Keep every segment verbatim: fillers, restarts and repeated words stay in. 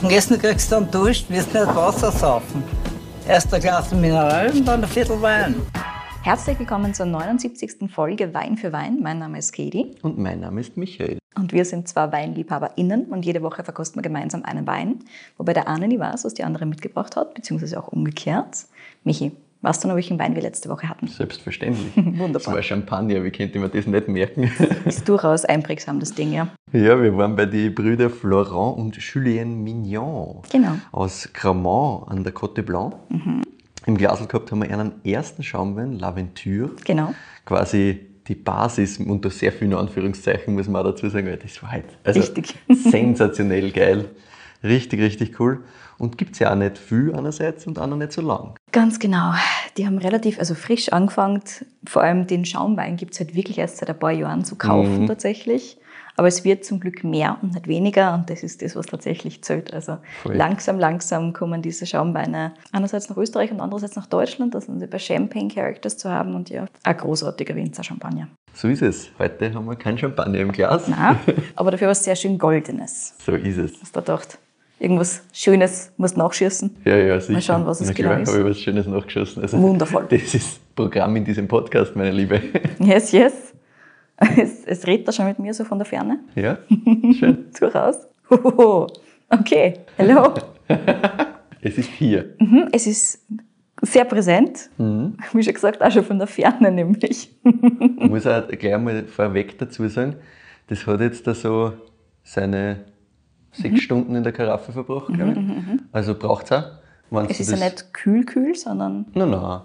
Am Essen kriegst du dann Durst, wirst nicht Wasser saufen. Erst ein Glas Mineral und dann ein Viertel Wein. Herzlich willkommen zur neunundsiebzigsten Folge Wein für Wein. Mein Name ist Kady. Und mein Name ist Michael. Und wir sind zwar WeinliebhaberInnen und jede Woche verkosten wir gemeinsam einen Wein, wobei der eine nie weiß, was die andere mitgebracht hat, beziehungsweise auch umgekehrt. Michi, weißt du noch, welchen Wein wir letzte Woche hatten? Selbstverständlich. Wunderbar. Das war Champagner, wie könnte man das nicht merken? Ist durchaus einprägsam, das Ding, ja. Ja, wir waren bei den Brüder Florent und Julien Mignon. Genau. Aus Cramont an der Côte Blanc. Mhm. Im Glasl gehabt haben wir einen ersten Schaumwein, L'Aventure. Genau. Quasi die Basis, unter sehr vielen Anführungszeichen, muss man auch dazu sagen, weil das war halt also richtig sensationell geil. Richtig, richtig cool. Und gibt es ja auch nicht viel einerseits und anderen nicht so lang. Ganz genau. Die haben relativ also frisch angefangen. Vor allem den Schaumwein gibt es halt wirklich erst seit ein paar Jahren zu kaufen, mhm, tatsächlich. Aber es wird zum Glück mehr und nicht weniger. Und das ist das, was tatsächlich zählt. Also voll. langsam, langsam kommen diese Schaumweine einerseits nach Österreich und andererseits nach Deutschland. Da sind sie bei Champagne-Characters zu haben. Und ja, ein großartiger Winzer-Champagner. So ist es. Heute haben wir kein Champagner im Glas. Nein, aber dafür was sehr schön Goldenes. So ist es. Hast du gedacht? Irgendwas Schönes musst du nachschießen. Ja, ja, sicher. Mal schauen, was es genau ist. Ich habe was Schönes nachgeschossen. Also, wundervoll. Das ist Programm in diesem Podcast, meine Liebe. Yes, yes. Es, es redet da schon mit mir so von der Ferne. Ja, schön. Durchaus. Hohoho. Okay, hello. Es ist hier. Mhm, es ist sehr präsent. Mhm. Wie schon gesagt, auch schon von der Ferne nämlich. Ich muss auch gleich mal vorweg dazu sagen, das hat jetzt da so seine sechs mhm. Stunden in der Karaffe verbracht, mhm, glaube ich. Mhm. Also braucht es auch. Es ist ja nicht kühl-kühl, sondern... Nein, nein.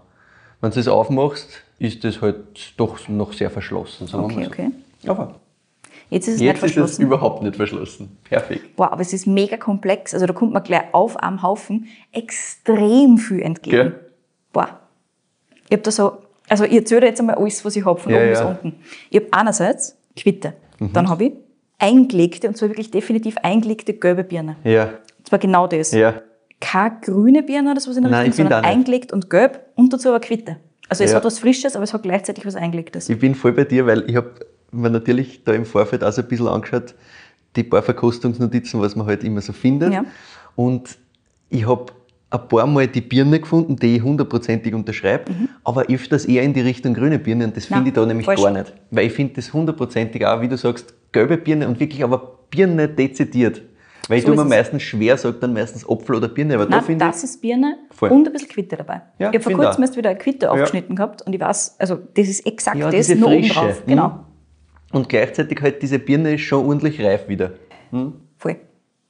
Wenn du es aufmachst, ist das halt doch noch sehr verschlossen. Sagen okay, wir mal so. Okay. Aber jetzt ist es, jetzt nicht ist es überhaupt nicht verschlossen. Perfekt. Boah, aber es ist mega komplex. Also da kommt man gleich auf einem Haufen extrem viel entgegen. Ja. Boah. Ich hab da so... Also ich erzähle jetzt einmal alles, was ich habe, von ja, oben ja. bis unten. Ich habe einerseits Quitte, mhm. dann habe ich eingelegte, und zwar wirklich definitiv eingelegte gelbe Birne. Ja. Und zwar genau das. Ja. Keine grüne Birne oder so was in der Nein, Richtung, sondern eingelegt und gelb und dazu aber Quitte. Also es ja. hat was Frisches, aber es hat gleichzeitig was Eingelegtes. Ich bin voll bei dir, weil ich habe mir natürlich da im Vorfeld auch so ein bisschen angeschaut, die paar Verkostungsnotizen, was man halt immer so findet. Ja. Und ich habe ein paar Mal die Birne gefunden, die ich hundertprozentig unterschreibe, mhm. aber öfters eher in die Richtung grüne Birne. Und das finde ich da nämlich falsch. Gar nicht. Weil ich finde das hundertprozentig auch, wie du sagst, gelbe Birne und wirklich aber Birne dezidiert. Weil so ich tue mir meistens schwer, sage dann meistens Apfel oder Birne. Aber nein, da finde das ich ist Birne voll. Und ein bisschen Quitte dabei. Ja, ich habe vor kurzem erst wieder eine Quitte ja. aufgeschnitten gehabt und ich weiß, also das ist exakt ja, das, nur oben drauf. Genau. Und gleichzeitig halt diese Birne ist schon ordentlich reif wieder. Hm? Voll.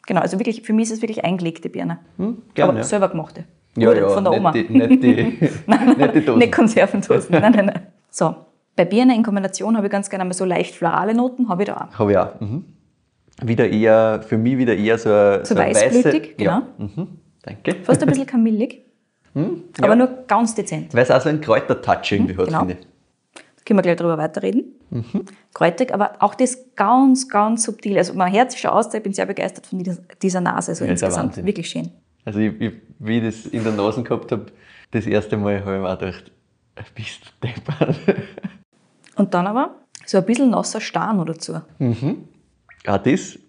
Genau, also wirklich, für mich ist es wirklich eingelegte Birne. Hm? Gern, aber ja. selber gemachte. Ja, oder ja, von der Oma. Nicht die, nicht die, nein, nicht die Dosen. Nicht Konservendosen. Nein, nein, nein. So, bei Birne in Kombination habe ich ganz gerne mal so leicht florale Noten, habe ich da auch. Habe ich auch, mhm. Wieder eher, für mich wieder eher so eine so so weißblütig, weiße, genau. Ja. Mhm, danke. Fast ein bisschen kamillig, hm, aber ja. nur ganz dezent. Weil es auch so einen Kräutertouch irgendwie mhm, hat, genau. finde ich. Da können wir gleich drüber weiterreden. Mhm. Kräutig, aber auch das ganz, ganz subtil. Also man hört sich schon aus, ich bin sehr begeistert von dieser Nase. So ja, insgesamt wirklich schön. Also ich, ich, wie ich das in der Nase gehabt habe, das erste Mal habe ich mir auch gedacht, bist du deppert. Und dann aber so ein bisschen nasser Stahn dazu. Mhm. Ja, das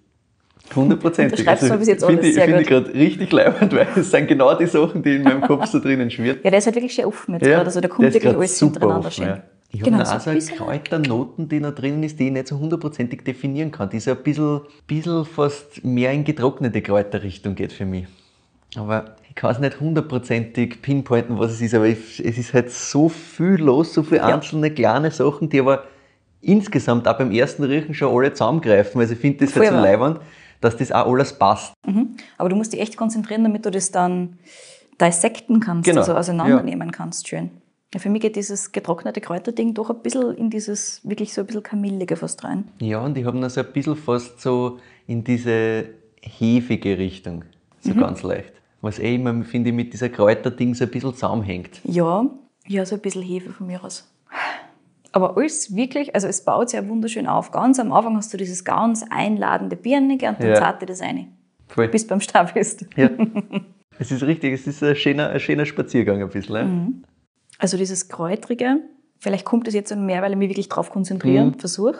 hundertprozentig. Das also, finde ich, find ich gerade richtig leibend, weil es sind genau die Sachen, die in meinem Kopf so drinnen schwirren. Ja, der ist halt wirklich schön offen jetzt ja, gerade. Also da kommt wirklich alles hintereinander schön. Ja. Ich genau, habe so auch so Kräuternoten, die noch drinnen ist, die ich nicht so hundertprozentig definieren kann. Die so ein bisschen, bisschen fast mehr in getrocknete Kräuterrichtung geht für mich. Aber ich kann es nicht hundertprozentig pinpointen, was es ist. Aber ich, es ist halt so viel los, so viele ja. einzelne kleine Sachen, die aber insgesamt auch beim ersten Riechen schon alle zusammengreifen. Also ich finde das halt so leibend, dass das auch alles passt. Mhm. Aber du musst dich echt konzentrieren, damit du das dann dissekten kannst, genau. also auseinandernehmen ja. kannst. Schön. Ja, für mich geht dieses getrocknete Kräuterding doch ein bisschen in dieses, wirklich so ein bisschen Kamillige fast rein. Ja, und ich habe noch so ein bisschen fast so in diese hefige Richtung. So mhm. ganz leicht. Was eh immer, finde ich, mit dieser Kräuterding so ein bisschen zusammenhängt. Ja, ja, so ein bisschen Hefe von mir aus. Aber alles wirklich, also es baut sich ja wunderschön auf. Ganz am Anfang hast du dieses ganz einladende Birnige und dann ja. zahlt dir das rein. Voll. Bis du beim Stab bist. Ja. Es ist richtig, es ist ein schöner, ein schöner Spaziergang ein bisschen. Ja? Mhm. Also dieses Kräutrige, vielleicht kommt das jetzt noch mehr, weil ich mich wirklich drauf konzentrieren mhm. versuche.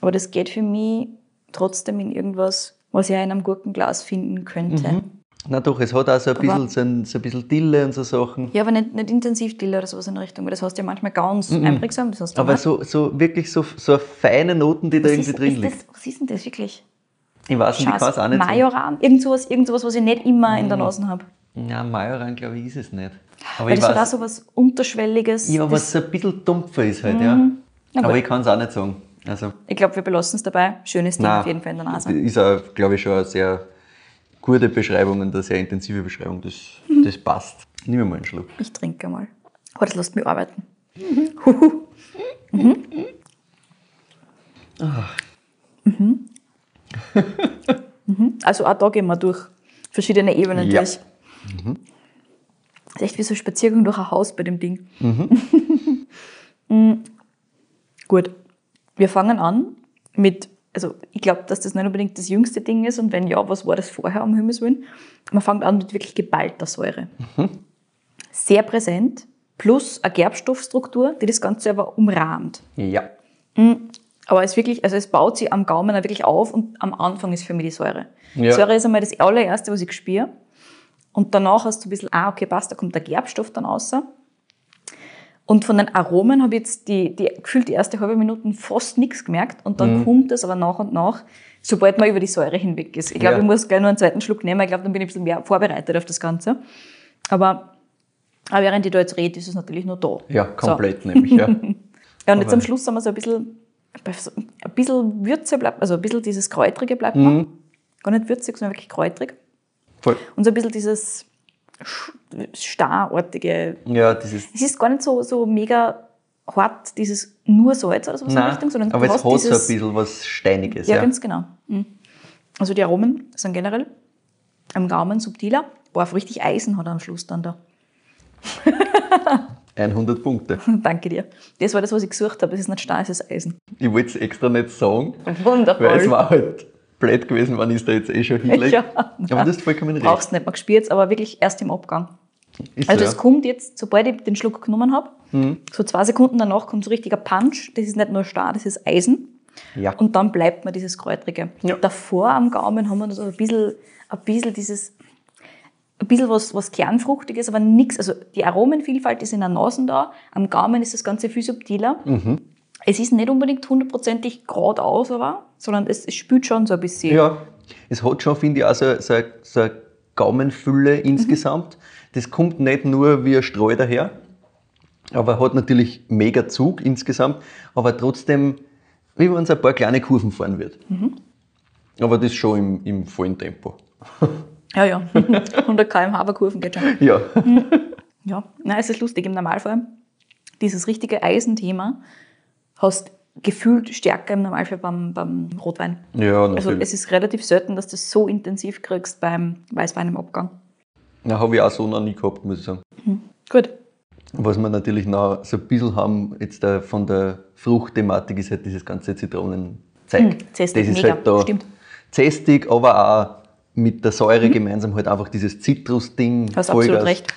Aber das geht für mich trotzdem in irgendwas was ich auch in einem Gurkenglas finden könnte. Mhm. Na doch, es hat auch so ein bisschen, so ein, so ein bisschen Dille und so Sachen. Ja, aber nicht, nicht intensiv Dille oder sowas in Richtung, weil das hast du ja manchmal ganz mhm. einprägsam. Das hast du aber so, so wirklich so, so feine Noten, die was da irgendwie ist, drin liegen. Was ist denn das wirklich? Ich weiß nicht, ich weiß auch nicht. Majoran, so. irgend sowas, irgend sowas, was ich nicht immer mhm. in der Nase habe. Ja, Majoran, glaube ich, ist es nicht. Aber weil ich das weiß, hat auch so was Unterschwelliges. Ja, was so ein bisschen dumpfer ist halt, mhm. ja. Aber ich kann es auch nicht sagen. Also, ich glaube, wir belassen es dabei. Schönes Ding auf jeden Fall in der Nase. Ist auch, glaube ich, schon eine sehr gute Beschreibung und eine sehr intensive Beschreibung. Das, mhm. das passt. Nimm mal einen Schluck. Ich trinke mal. Aber oh, das lässt mich arbeiten. Mhm. Mhm. Mhm. Mhm. Also auch da gehen wir durch. Verschiedene Ebenen ja. durch. Mhm. Das ist echt wie so ein Spaziergang durch ein Haus bei dem Ding. Mhm. mhm. Gut. Wir fangen an mit, also ich glaube, dass das nicht unbedingt das jüngste Ding ist und wenn ja, was war das vorher am Himmels Willen? Man fängt an mit wirklich geballter Säure. Mhm. Sehr präsent, plus eine Gerbstoffstruktur, die das Ganze aber umrahmt. Ja. Mhm. Aber es wirklich, also es baut sich am Gaumen auch wirklich auf und am Anfang ist für mich die Säure. Ja. Säure ist einmal das allererste, was ich spüre. Und danach hast du ein bisschen, ah okay, passt, da kommt der Gerbstoff dann raus. Und von den Aromen habe ich jetzt die, die, gefühlt die erste halbe Minute fast nichts gemerkt. Und dann mhm. kommt es aber nach und nach, sobald man über die Säure hinweg ist. Ich glaube, ja. ich muss gleich nur einen zweiten Schluck nehmen. Ich glaube, dann bin ich ein bisschen mehr vorbereitet auf das Ganze. Aber auch während ich da jetzt rede, ist es natürlich noch da. Ja, komplett so. Nämlich, ja. ja, und aber jetzt am Schluss haben wir so ein bisschen, ein bisschen Würze bleibt, also ein bisschen dieses Kräutrige bleibt mhm. noch. Gar nicht würzig, sondern wirklich kräutrig. Voll. Und so ein bisschen dieses starrartige. Ja, dieses. Es ist gar nicht so, so mega hart, dieses nur Salz oder so in der Richtung, sondern aber du es hast dieses, so ein bisschen was Steiniges. Ja, ja, ganz genau. Also die Aromen sind generell am Gaumen subtiler. Boah, richtig Eisen hat er am Schluss dann da. hundert Punkte. Danke dir. Das war das, was ich gesucht habe. Es ist nicht starr, es ist Eisen. Ich wollte es extra nicht sagen. Wundervoll. Weil es war halt blöd gewesen, wann ist da jetzt eh schon hinlegt. Ja, aber das ist vollkommen recht. Brauchst nicht, man spürt es, aber wirklich erst im Abgang. Ist also es ja. kommt jetzt, sobald ich den Schluck genommen habe, mhm. so zwei Sekunden danach kommt so ein richtiger Punch. Das ist nicht nur starr, das ist Eisen. Ja. Und dann bleibt mir dieses Kräutrige. Ja. Davor am Gaumen haben wir so ein bisschen, ein bisschen dieses, ein bisschen was, was Kernfruchtiges, aber nichts. Also die Aromenvielfalt ist in der Nase da, am Gaumen ist das Ganze viel subtiler. Mhm. Es ist nicht unbedingt hundertprozentig geradeaus, aber, sondern es, es spült schon so ein bisschen. Ja, es hat schon, finde ich, auch so, so, so eine Gaumenfülle insgesamt. Mhm. Das kommt nicht nur wie ein Streu daher, aber hat natürlich mega Zug insgesamt, aber trotzdem, wie wenn es ein paar kleine Kurven fahren wird. Mhm. Aber das schon im, im vollen Tempo. Ja, ja, hundert Kilometer pro Stunde aber Kurven geht schon. Ja. Mhm. Ja, nein, es ist lustig, im Normalfall, dieses richtige Eisenthema, hast gefühlt stärker im Normalfall beim, beim Rotwein. Ja, natürlich. Also es ist relativ selten, dass du es so intensiv kriegst beim Weißwein im Abgang. Na, habe ich auch so noch nie gehabt, muss ich sagen. Mhm. Gut. Was wir natürlich noch so ein bisschen haben, jetzt da von der Fruchtthematik, ist halt dieses ganze Zitronenzeug. Mhm, zästig, das ist mega, halt da stimmt. Zästig, aber auch mit der Säure mhm. gemeinsam halt einfach dieses Zitrus-Ding. Du hast Vollgas. Absolut recht.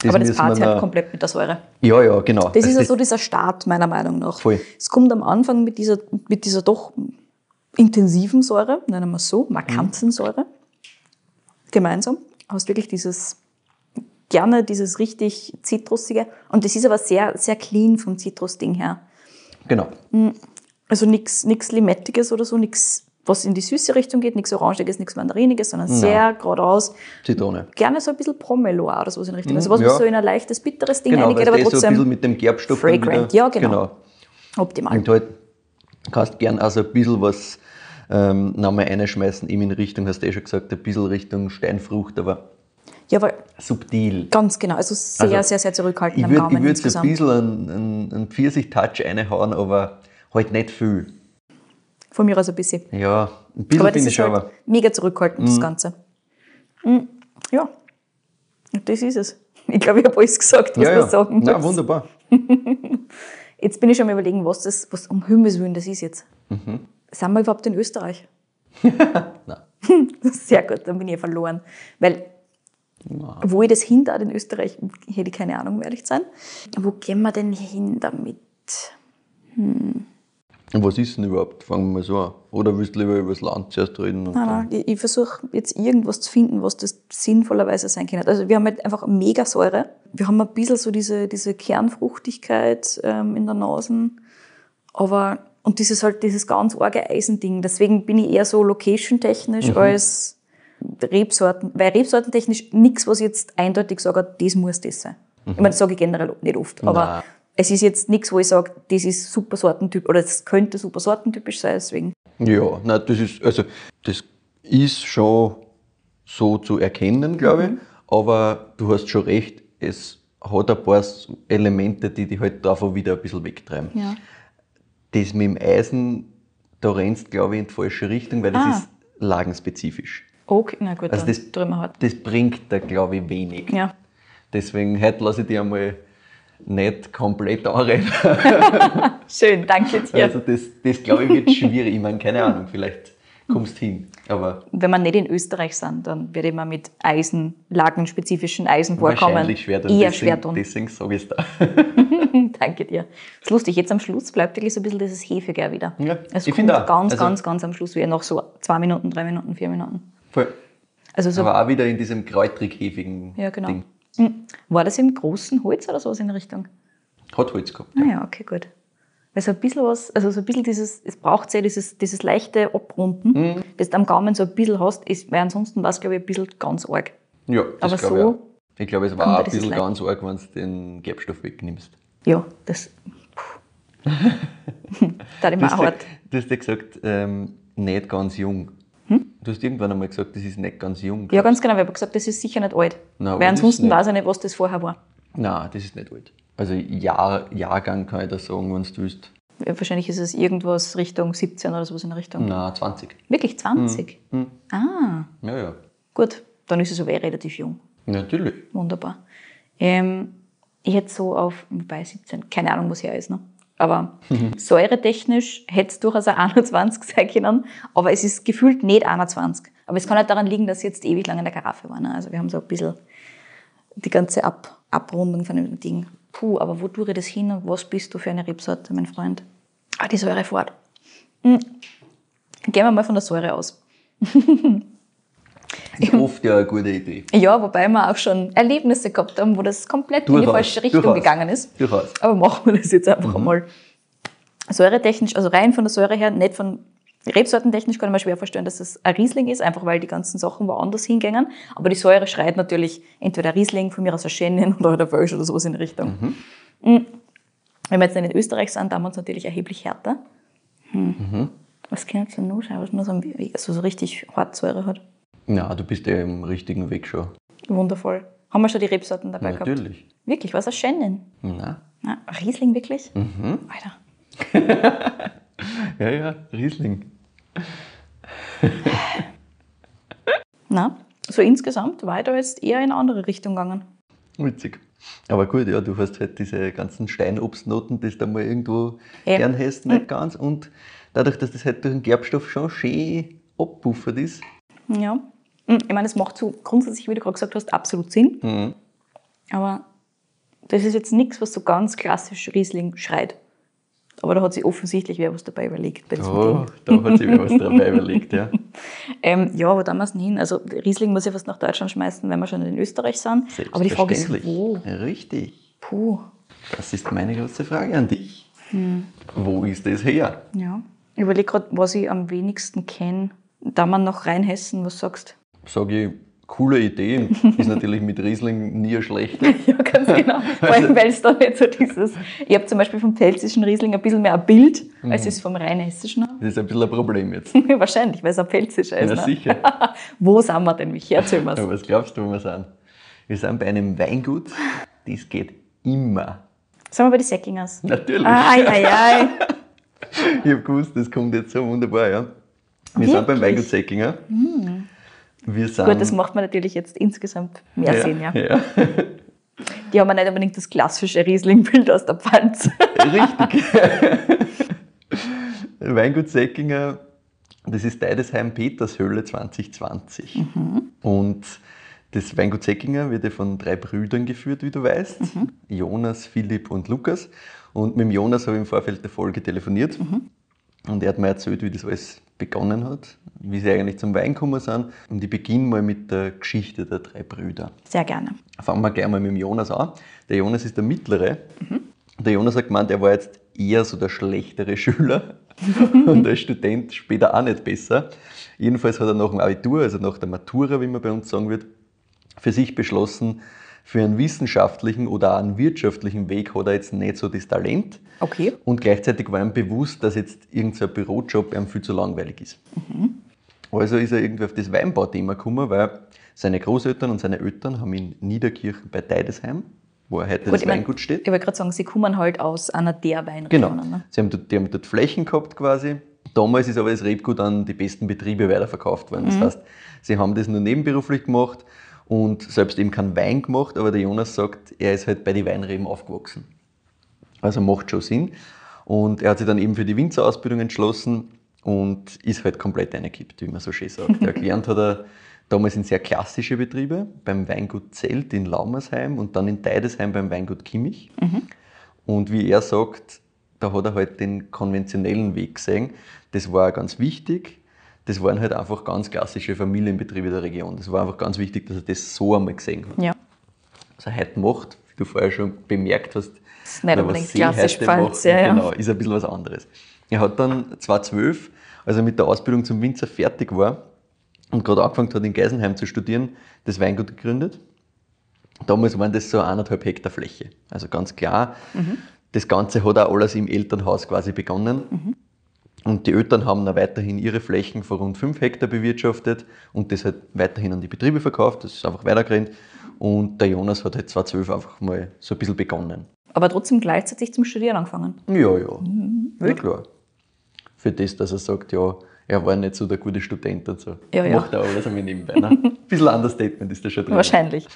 Das aber das passt halt komplett mit der Säure. Ja, ja, genau. Das, das ist ja so dieser Start, meiner Meinung nach. Voll. Es kommt am Anfang mit dieser, mit dieser doch intensiven Säure, nennen wir es so, markanten mhm. Säure, gemeinsam. Hast wirklich dieses, gerne dieses richtig Zitrusige. Und das ist aber sehr, sehr clean vom Zitrusding her. Genau. Also nichts Limettiges oder so, nichts, was in die süße Richtung geht, nichts Orangiges, nichts Mandariniges, sondern Nein. sehr geradeaus. Zitrone. Gerne so ein bisschen Pomelo oder sowas in Richtung. Also was, was ja. so in ein leichtes, bitteres Ding genau, reingeht, aber trotzdem. Genau, so ein bisschen mit dem Gerbstoff. Fragrant, ja genau. genau. Optimal. Und halt kannst gern also ein bisschen was ähm, nochmal reinschmeißen, eben in Richtung, hast du eh schon gesagt, ein bisschen Richtung Steinfrucht, aber, ja, aber subtil. Ganz genau, also sehr, also, sehr, sehr zurückhaltend am Gaumen insgesamt. Ich würde ein bisschen einen, einen Pfirsich-Touch reinhauen, aber halt nicht viel. Von mir aus ein bisschen. Ja, ein bisschen aber das bin ich schon. Halt mega zurückhaltend, mm. das Ganze. Mm. Ja, und das ist es. Ich glaube, ich habe alles gesagt, was ja, man ja. sagen muss. Ja, wunderbar. Jetzt bin ich schon mal überlegen, was das, was um Himmels Willen das ist jetzt. Mhm. Sind wir überhaupt in Österreich? Nein. Sehr gut, dann bin ich verloren. Weil, ja. wo ich das hin darf in Österreich, hätte ich keine Ahnung, um ehrlich zu sein. Wo gehen wir denn hin damit? Hm. Was ist denn überhaupt? Fangen wir mal so an. Oder willst du lieber über das Land zuerst reden? Und nein, nein, ich, ich versuche jetzt irgendwas zu finden, was das sinnvollerweise sein kann. Also wir haben halt einfach mega Säure. Wir haben ein bisschen so diese, diese Kernfruchtigkeit ähm, in der Nase. Aber, und dieses halt dieses ganz arge Eisending. Deswegen bin ich eher so location-technisch mhm. als Rebsorten. Weil rebsortentechnisch nichts, was ich jetzt eindeutig sage, das muss das sein. Mhm. Ich meine, das sage ich generell nicht oft. Aber nein. Es ist jetzt nichts, wo ich sage, das ist super sortentypisch, oder das könnte super sortentypisch sein, deswegen. Ja, nein, das ist, also, das ist schon so zu erkennen, glaube ich, mhm. aber du hast schon recht, es hat ein paar Elemente, die dich halt davon wieder ein bisschen wegtreiben. Ja. Das mit dem Eisen, da rennst, glaube ich, in die falsche Richtung, weil das ah. ist lagenspezifisch. Okay, na gut, also das, dann halt. Das bringt da, glaube ich, wenig. Ja. Deswegen, heute lasse ich dir einmal nicht komplett anreden. Schön, danke dir. Also das, das glaube ich wird schwierig. Ich meine, keine Ahnung, vielleicht kommst hin. Aber wenn wir nicht in Österreich sind, dann wird immer mit Eisen, lagenspezifischen Eisen vorkommen. Wahrscheinlich schwer tun. Eher schwer tun. Deswegen sage ich es da. Danke dir. Das ist lustig, jetzt am Schluss bleibt wirklich so ein bisschen dieses Hefige wieder. Ja, es ich kommt ganz, also, ganz, ganz am Schluss wieder noch so zwei Minuten, drei Minuten, vier Minuten. Voll. Also so aber auch wieder in diesem kräutrig-hefigen ja, genau. Ding. War das im großen Holz oder sowas in der Richtung? Hat Holz gehabt. Ja, ah ja, okay, gut. Weil so ein bisschen was, also so ein bisschen dieses, es braucht ja dieses, dieses leichte Abrunden, mhm. das du am Gaumen so ein bisschen hast, ist, weil ansonsten war es, glaube ich, ein bisschen ganz arg. Ja, das aber glaube so ich. Ich glaube, es war auch ein bisschen ganz arg, wenn du den Gerbstoff wegnimmst. Ja, das. Da ist mir auch hart. Du hast ja gesagt, ähm, nicht ganz jung. Hm? Du hast irgendwann einmal gesagt, das ist nicht ganz jung. Ja, ganz genau, weil ich habe gesagt, das ist sicher nicht alt. Nein, weil ansonsten weiß ich nicht, was das vorher war. Nein, das ist nicht alt. Also Jahr, Jahrgang kann ich das sagen, wenn du willst. Ja, wahrscheinlich ist es irgendwas Richtung siebzehn oder sowas in der Richtung. Nein, zwanzig. Wirklich zwanzig? Mhm. Ah. Ja, ja. Gut, dann ist es aber eh relativ jung. Natürlich. Wunderbar. Ähm, ich hätte so auf, wobei siebzehn, keine Ahnung, was her ist, ne? Aber mhm. säuretechnisch hätte es durchaus auch einundzwanzig sein können, aber es ist gefühlt nicht einundzwanzig. Aber es kann halt daran liegen, dass ich jetzt ewig lang in der Karaffe war. Ne? Also wir haben so ein bisschen die ganze Ab- Abrundung von dem Ding. Puh, aber wo tue ich das hin und was bist du für eine Rebsorte, mein Freund? Ah, die Säure fort. Hm. Gehen wir mal von der Säure aus. Das ist oft ja eine gute Idee. Ja, wobei wir auch schon Erlebnisse gehabt haben, wo das komplett durchaus in die falsche Richtung durchaus gegangen ist. Durchaus. Aber machen wir das jetzt einfach mhm. einmal. Säuretechnisch, also rein von der Säure her, nicht von rebsortentechnisch, kann ich mir schwer vorstellen, dass das ein Riesling ist, einfach weil die ganzen Sachen woanders hingängen. Aber die Säure schreit natürlich entweder Riesling, von mir aus ein Chenin oder der Völsch oder sowas in die Richtung. Mhm. Wenn wir jetzt nicht in Österreich sind, da haben wir uns natürlich erheblich härter. Hm. Mhm. Was kann ich denn noch sein, was man so, also so richtig hart Säure hat? Na, du bist ja im richtigen Weg schon. Wundervoll. Haben wir schon die Rebsorten dabei natürlich gehabt? Natürlich. Wirklich, was ist Chenin? Nein. Na, Riesling wirklich? Mhm. Alter. ja, ja, Riesling. Na, so insgesamt war ich da jetzt eher in eine andere Richtung gegangen. Witzig. Aber gut, ja, du hast halt diese ganzen Steinobstnoten, die du mal irgendwo ja. gern hast, nicht mhm. ganz. Und dadurch, dass das halt durch den Gerbstoff schon schön abpuffert ist. Ja. Ich meine, es macht so grundsätzlich, wie du gerade gesagt hast, absolut Sinn. Mhm. Aber das ist jetzt nichts, was so ganz klassisch Riesling schreit. Aber da hat sich offensichtlich wer was dabei überlegt. Bei oh, da hat sich wer was dabei überlegt, ja. ähm, ja, wo damals hin? Also Riesling muss ich fast nach Deutschland schmeißen, wenn wir schon in Österreich sind. Aber die Frage ist, wo? Richtig. Puh. Das ist meine große Frage an dich. Mhm. Wo ist das her? Ja. Ich überlege gerade, was ich am wenigsten kenne. Da man nach Rheinhessen, was sagst du? Sag ich, coole Idee. Ist natürlich mit Riesling nie schlecht. Ja, ganz genau. Vor allem, weil es da nicht so dieses. Ich habe zum Beispiel vom pfälzischen Riesling ein bisschen mehr ein Bild, mhm. als ich es vom rheinhessischen habe. Das ist ein bisschen ein Problem jetzt. Wahrscheinlich, weil es ein pfälzischer ist. Ja, sicher. Wo sind wir denn, Michi? Erzähl mal. Ja, was glaubst du, wo wir sind? Wir sind bei einem Weingut, das geht immer. Sind wir bei den Seckingers? Natürlich. Ah, ei, ei, ei. Ich habe gewusst, das kommt jetzt so wunderbar, ja. Wir wirklich? Sind beim Weingut Seckinger. Hm. Wir sind gut, das macht man natürlich jetzt insgesamt mehr ja, Sinn, ja. ja. Die haben ja nicht unbedingt das klassische Riesling-Bild aus der Pfalz. Richtig. Weingut Seckinger, das ist Deidesheimer Petershöhle zwanzig zwanzig. Mhm. Und das Weingut Seckinger wird ja von drei Brüdern geführt, wie du weißt. Mhm. Jonas, Philipp und Lukas. Und mit dem Jonas habe ich im Vorfeld der Folge telefoniert. Mhm. Und er hat mir erzählt, wie das alles begonnen hat, wie sie eigentlich zum Wein gekommen sind. Und ich beginne mal mit der Geschichte der drei Brüder. Sehr gerne. Fangen wir gleich mal mit dem Jonas an. Der Jonas ist der Mittlere. Mhm. Der Jonas hat gemeint, er war jetzt eher so der schlechtere Schüler und als Student später auch nicht besser. Jedenfalls hat er nach dem Abitur, also nach der Matura, wie man bei uns sagen wird, für sich beschlossen, für einen wissenschaftlichen oder auch einen wirtschaftlichen Weg hat er jetzt nicht so das Talent. Okay. Und gleichzeitig war ihm bewusst, dass jetzt irgendein Bürojob ihm viel zu langweilig ist. Mhm. Also ist er irgendwie auf das Weinbauthema gekommen, weil seine Großeltern und seine Eltern haben in Niederkirchen bei Deidesheim, wo er heute Gut, das ich mein, Weingut steht. Ich wollte gerade sagen, sie kommen halt aus einer der Weinregionen. Genau. Ne? Sie haben dort, die haben dort Flächen gehabt quasi. Damals ist aber das Rebgut an die besten Betriebe weiterverkauft worden. Mhm. Das heißt, sie haben das nur nebenberuflich gemacht. Und selbst eben keinen Wein gemacht, aber der Jonas sagt, er ist halt bei den Weinreben aufgewachsen. Also macht schon Sinn. Und er hat sich dann eben für die Winzerausbildung entschlossen und ist halt komplett reingekippt, wie man so schön sagt. Er gelernt hat er damals in sehr klassische Betriebe, beim Weingut Zelt in Laumersheim und dann in Deidesheim beim Weingut Kimmich. Mhm. Und wie er sagt, da hat er halt den konventionellen Weg gesehen. Das war ganz wichtig. Das waren halt einfach ganz klassische Familienbetriebe der Region. Das war einfach ganz wichtig, dass er das so einmal gesehen hat. Ja. Was er heute macht, wie du vorher schon bemerkt hast, das ist nicht unbedingt klassisch Pfalz, ja, ja. Genau, ist ein bisschen was anderes. Er hat dann zweitausendzwölf, als er mit der Ausbildung zum Winzer fertig war und gerade angefangen hat, in Geisenheim zu studieren, das Weingut gegründet. Damals waren das so eineinhalb Hektar Fläche. Also ganz klar, mhm. Das Ganze hat auch alles im Elternhaus quasi begonnen. Mhm. Und die Eltern haben dann weiterhin ihre Flächen von rund fünf Hektar bewirtschaftet und das halt weiterhin an die Betriebe verkauft. Das ist einfach weitergerannt. Und der Jonas hat halt zweitausendzwölf einfach mal so ein bisschen begonnen. Aber trotzdem gleichzeitig zum Studieren angefangen? Ja, ja. Mhm. Ja, klar. Für das, dass er sagt, ja, er war nicht so der gute Student und so. Ja, ja. Macht er alles einmal nebenbei. Ein bisschen Understatement ist da schon drin. Wahrscheinlich.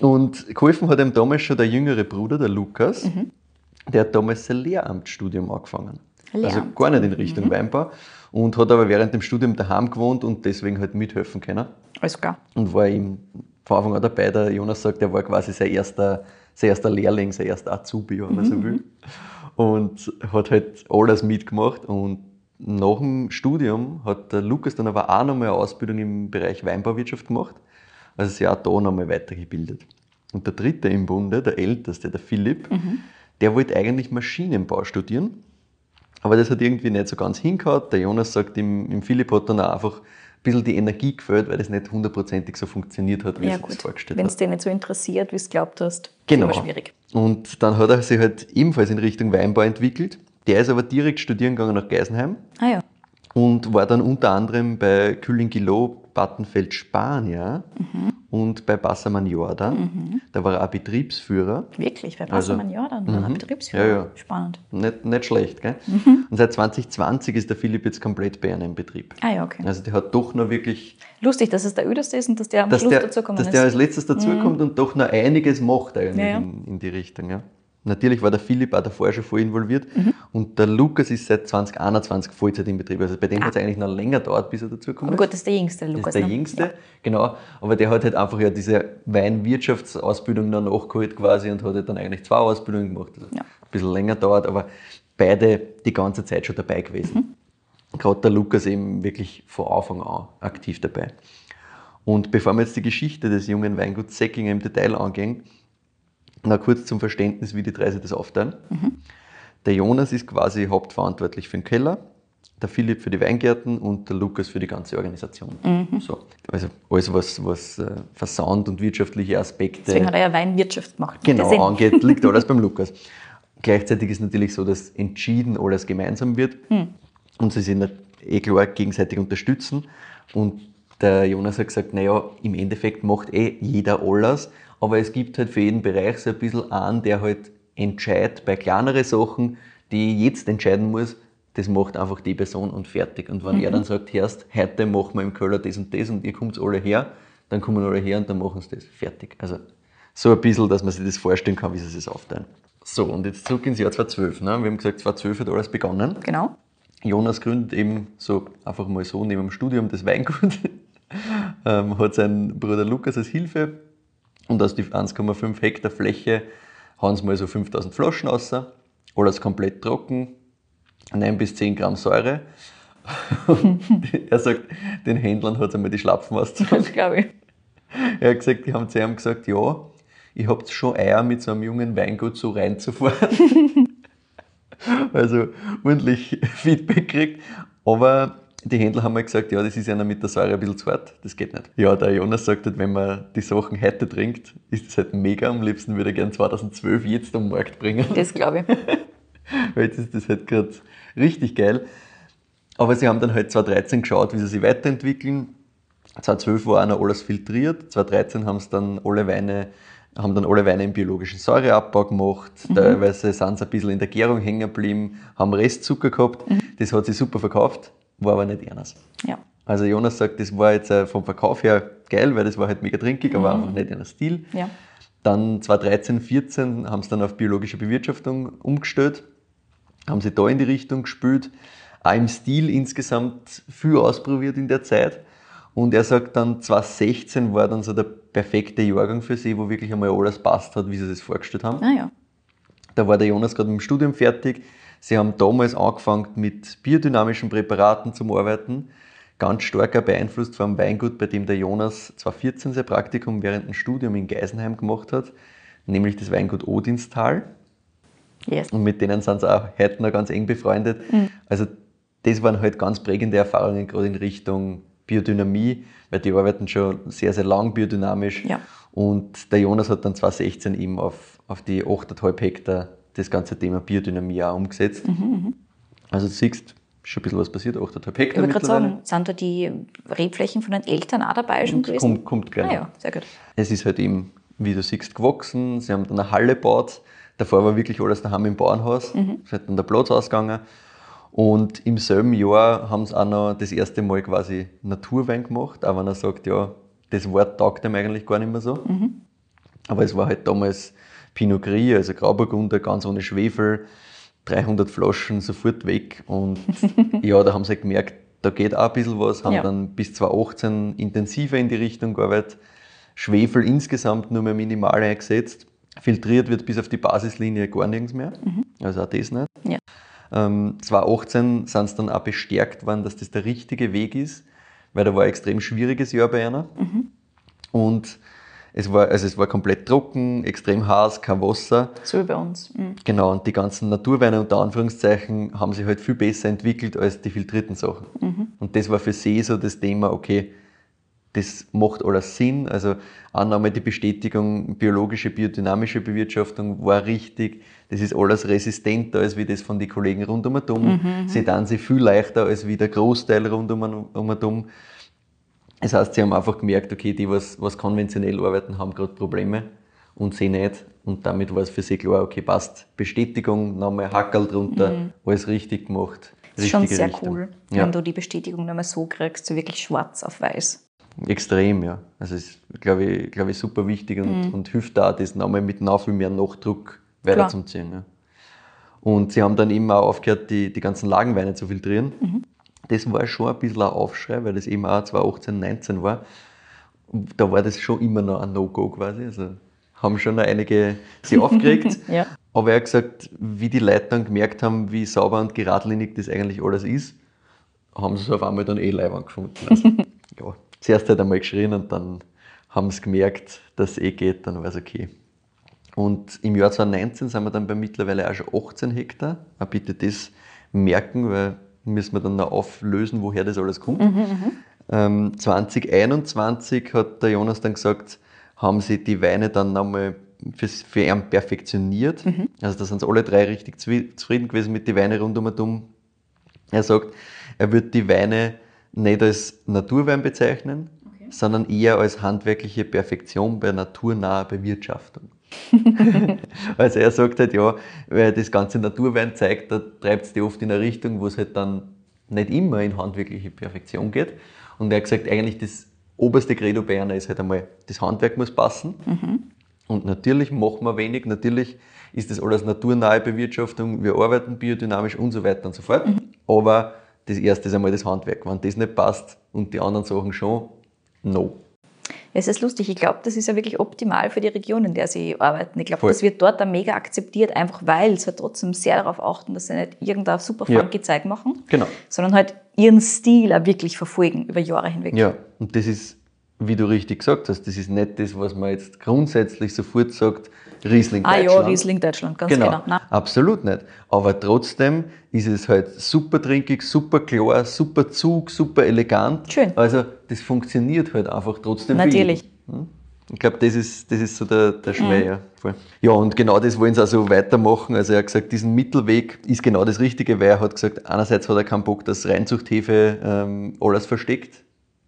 Und geholfen hat ihm damals schon der jüngere Bruder, der Lukas. Mhm. Der hat damals sein Lehramtsstudium angefangen. Also gar nicht in Richtung mhm. Weinbau und hat aber während dem Studium daheim gewohnt und deswegen halt mithelfen können. Alles klar. Und war ihm von Anfang an dabei, der Jonas sagt, er war quasi sein erster, sein erster Lehrling, sein erster Azubi, wenn man mhm. so will. Und hat halt alles mitgemacht und nach dem Studium hat der Lukas dann aber auch nochmal eine Ausbildung im Bereich Weinbauwirtschaft gemacht, also sich auch da nochmal weitergebildet. Und der dritte im Bunde, der älteste, der Philipp, mhm. der wollte eigentlich Maschinenbau studieren. Aber das hat irgendwie nicht so ganz hingehauen. Der Jonas sagt, im, im Philipp hat dann auch einfach ein bisschen die Energie gefällt, weil das nicht hundertprozentig so funktioniert hat, wie ja, er sich das vorgestellt hat. Wenn es dir nicht so interessiert, wie du es glaubt hast, genau. Ist immer schwierig. Und dann hat er sich halt ebenfalls in Richtung Weinbau entwickelt. Der ist aber direkt studieren gegangen nach Geisenheim. Ah ja. Und war dann unter anderem bei Kühling-Gillot, Battenfeld-Spanier mhm. und bei Bassermann-Jordan. Mhm. Da war er auch Betriebsführer. Wirklich? Bei Bassermann-Jordan war er Betriebsführer? Ja, ja. Spannend. Nicht, nicht schlecht, gell? Mhm. Und seit zweitausendzwanzig ist der Philipp jetzt komplett bei einem Betrieb. Ah ja, okay. Also der hat doch noch wirklich... Lustig, dass es der Öderste ist und dass der am dass Schluss der, dazukommt. Dass ist. Der als letztes dazukommt mhm. und doch noch einiges macht eigentlich ja, ja. In, in die Richtung, ja. Natürlich war der Philipp auch davor schon voll involviert mhm. und der Lukas ist seit zweitausendeinundzwanzig Vollzeit im Betrieb. Also bei dem ah. hat es eigentlich noch länger gedauert, bis er dazugekommen ist. Aber gut, das ist der Jüngste, der Lukas. Das ist der ne? Jüngste, ja. Genau. Aber der hat halt einfach ja diese Weinwirtschaftsausbildung noch nachgeholt quasi und hat halt dann eigentlich zwei Ausbildungen gemacht. Also ja. Ein bisschen länger dauert, aber beide die ganze Zeit schon dabei gewesen. Mhm. Gerade der Lukas eben wirklich von Anfang an aktiv dabei. Und bevor wir jetzt die Geschichte des jungen Weinguts Seckinger im Detail angehen, na, kurz zum Verständnis, wie die drei sich das aufteilen. Mhm. Der Jonas ist quasi hauptverantwortlich für den Keller, der Philipp für die Weingärten und der Lukas für die ganze Organisation. Mhm. So. Also alles, was, was äh, Versand und wirtschaftliche Aspekte... Deswegen hat er ja Weinwirtschaft gemacht. Genau, angeht, liegt alles beim Lukas. Gleichzeitig ist natürlich so, dass entschieden alles gemeinsam wird mhm. und sie sich eh klar gegenseitig unterstützen. Und der Jonas hat gesagt, naja, im Endeffekt macht eh jeder alles, aber es gibt halt für jeden Bereich so ein bisschen einen, der halt entscheidet bei kleineren Sachen, die ich jetzt entscheiden muss, das macht einfach die Person und fertig. Und wenn mhm. er dann sagt, Herrst, heute machen wir im Keller das und das und ihr kommt alle her, dann kommen alle her und dann machen sie das. Fertig. Also so ein bisschen, dass man sich das vorstellen kann, wie sie es aufteilen. So, und jetzt zurück ins Jahr zweitausendzwölf. Ne? Wir haben gesagt, zweitausendzwölf hat alles begonnen. Genau. Jonas gründet eben so einfach mal so neben dem Studium das Weingut, ähm, hat seinen Bruder Lukas als Hilfe. Und aus die eins Komma fünf Hektar Fläche hauen sie mal so fünftausend Flaschen raus, alles komplett trocken. neun bis zehn Gramm Säure. Er sagt, den Händlern hat es einmal die Schlapfen ausgezogen. Das glaube ich. Er hat gesagt, die haben zu ihm gesagt, ja, ich habt schon Eier, mit so einem jungen Weingut so reinzufahren. Also ordentlich Feedback gekriegt. Aber die Händler haben mal gesagt, ja, das ist einer mit der Säure ein bisschen zu hart, das geht nicht. Ja, der Jonas sagt halt, wenn man die Sachen heute trinkt, ist das halt mega. Am liebsten würde er gern zweitausendzwölf jetzt am Markt bringen. Das glaube ich. Weil jetzt ist das halt gerade richtig geil. Aber sie haben dann halt zweitausenddreizehn geschaut, wie sie sich weiterentwickeln. zweitausendzwölf war auch noch alles filtriert. zweitausenddreizehn haben sie dann alle Weine, haben dann alle Weine im biologischen Säureabbau gemacht. Mhm. Teilweise sind sie ein bisschen in der Gärung hängen geblieben, haben Restzucker gehabt. Mhm. Das hat sich super verkauft, war aber nicht Jonas. Ja. Also Jonas sagt, das war jetzt vom Verkauf her geil, weil das war halt mega trinkig, aber mhm. einfach nicht Jonas Stil. Ja. Dann zweitausenddreizehn, vierzehn haben sie dann auf biologische Bewirtschaftung umgestellt, haben sie da in die Richtung gespielt, auch im Stil insgesamt viel ausprobiert in der Zeit. Und er sagt dann, zweitausendsechzehn war dann so der perfekte Jahrgang für sie, wo wirklich einmal alles passt hat, wie sie das vorgestellt haben. Ah, ja. Da war der Jonas gerade mit dem Studium fertig. Sie haben damals angefangen mit biodynamischen Präparaten zu arbeiten. Ganz stark beeinflusst vom Weingut, bei dem der Jonas zweitausendvierzehn sein Praktikum während dem Studium in Geisenheim gemacht hat, nämlich das Weingut Odinstal. Yes. Und mit denen sind sie auch heute noch ganz eng befreundet. Mhm. Also das waren halt ganz prägende Erfahrungen gerade in Richtung Biodynamie, weil die arbeiten schon sehr, sehr lang biodynamisch. Ja. Und der Jonas hat dann zweitausendsechzehn eben auf, auf die acht Komma fünf Hektar das ganze Thema Biodynamie auch umgesetzt. Mhm, also du siehst, schon ein bisschen was passiert, acht Komma fünf Hektar. Ich würde gerade sagen, sind da die Rebflächen von den Eltern auch dabei schon gewesen? Kommt, kommt gleich. Ah, ja, sehr gut. Es ist halt eben, wie du siehst, gewachsen. Sie haben dann eine Halle gebaut. Davor war wirklich alles daheim im Bauernhaus. Mhm. Es hat dann der Platz ausgegangen. Und im selben Jahr haben sie auch noch das erste Mal quasi Naturwein gemacht, auch wenn er sagt, ja, das Wort taugt ihm eigentlich gar nicht mehr so. Mhm. Aber es war halt damals Pinot Gris, also Grauburgunder, ganz ohne Schwefel, dreihundert Flaschen sofort weg. Und ja, da haben sie halt gemerkt, da geht auch ein bisschen was, haben ja. dann bis zweitausendachtzehn intensiver in die Richtung gearbeitet, Schwefel insgesamt nur mehr minimal eingesetzt, filtriert wird bis auf die Basislinie gar nichts mehr, mhm. also auch das nicht. Ja. zweitausendachtzehn sind es dann auch bestärkt worden, dass das der richtige Weg ist, weil da war ein extrem schwieriges Jahr bei einer. Mhm. Und es war, also es war komplett trocken, extrem heiß, kein Wasser. So wie bei uns. Mhm. Genau, und die ganzen Naturweine unter Anführungszeichen haben sich halt viel besser entwickelt als die filtrierten Sachen. Mhm. Und das war für sie so das Thema, okay, das macht alles Sinn. Also Annahme, die Bestätigung, biologische, biodynamische Bewirtschaftung war richtig. Das ist alles resistenter als wie das von den Kollegen rund um dumm. Mhm. Sie tun sich viel leichter als wie der Großteil rund um dumm. Das heißt, sie haben einfach gemerkt, okay, die, was, was konventionell arbeiten, haben gerade Probleme und sie nicht. Und damit war es für sie klar, okay, passt. Bestätigung, nochmal Hackerl drunter, mhm. alles richtig gemacht. Das ist schon sehr Richtung. Cool, wenn ja. du die Bestätigung nochmal so kriegst, so wirklich schwarz auf weiß. Extrem, ja. Also es ist, glaube ich, glaube ich, super wichtig und, mhm. und hilft auch, das nochmal mit noch viel mehr Nachdruck weiterzuziehen. Ja. Und sie haben dann eben auch aufgehört, die, die ganzen Lagenweine zu filtrieren. Mhm. Das war schon ein bisschen ein Aufschrei, weil das eben auch zweitausendachtzehn, neunzehn war. Da war das schon immer noch ein No-Go quasi. Also haben schon noch einige sich aufgeregt. Ja. Aber er hat gesagt, wie die Leute dann gemerkt haben, wie sauber und geradlinig das eigentlich alles ist, haben sie es auf einmal dann eh leibend gefunden. Also, ja. Zuerst hat er einmal geschrien und dann haben sie gemerkt, dass es eh geht, dann war es okay. Und im Jahr zweitausendneunzehn sind wir dann bei mittlerweile auch schon achtzehn Hektar. Aber bitte das merken, weil müssen wir dann noch auflösen, woher das alles kommt. Mhm, ähm, zweitausendeinundzwanzig hat der Jonas dann gesagt, haben sie die Weine dann nochmal für, für ihn perfektioniert. Mhm. Also da sind sie alle drei richtig zufrieden gewesen mit den Weinen rund um. Er sagt, er wird die Weine nicht als Naturwein bezeichnen, okay. sondern eher als handwerkliche Perfektion bei naturnaher Bewirtschaftung. Also er sagt halt, ja, weil das ganze Naturwein zeigt, da treibt es die oft in eine Richtung, wo es halt dann nicht immer in handwerkliche Perfektion geht. Und er hat gesagt, eigentlich das oberste Credo bei einer ist halt einmal, das Handwerk muss passen. Mhm. Und natürlich machen wir wenig, natürlich ist das alles naturnahe Bewirtschaftung, wir arbeiten biodynamisch und so weiter und so fort. Mhm. Aber das erste ist einmal das Handwerk. Wenn das nicht passt und die anderen Sachen schon, no. Es ist lustig, ich glaube, das ist ja wirklich optimal für die Region, in der sie arbeiten. Ich glaube, das wird dort dann mega akzeptiert, einfach weil sie halt trotzdem sehr darauf achten, dass sie nicht irgendein super funky Zeug machen, genau, sondern halt ihren Stil auch wirklich verfolgen über Jahre hinweg. Ja, und das ist, wie du richtig gesagt hast, das ist nicht das, was man jetzt grundsätzlich sofort sagt, Riesling Deutschland. Ah ja, Riesling Deutschland, ganz genau. genau. Absolut nicht. Aber trotzdem ist es halt super trinkig, super klar, super Zug, super elegant. Schön. Also das funktioniert halt einfach trotzdem. Natürlich. Hm? Ich glaube, das ist, das ist so der, der Schmäh. Mhm. Ja. Voll. Ja, und genau das wollen sie also weitermachen. Also er hat gesagt, diesen Mittelweg ist genau das Richtige, weil er hat gesagt, einerseits hat er keinen Bock, dass Reinzuchthefe ähm, alles versteckt.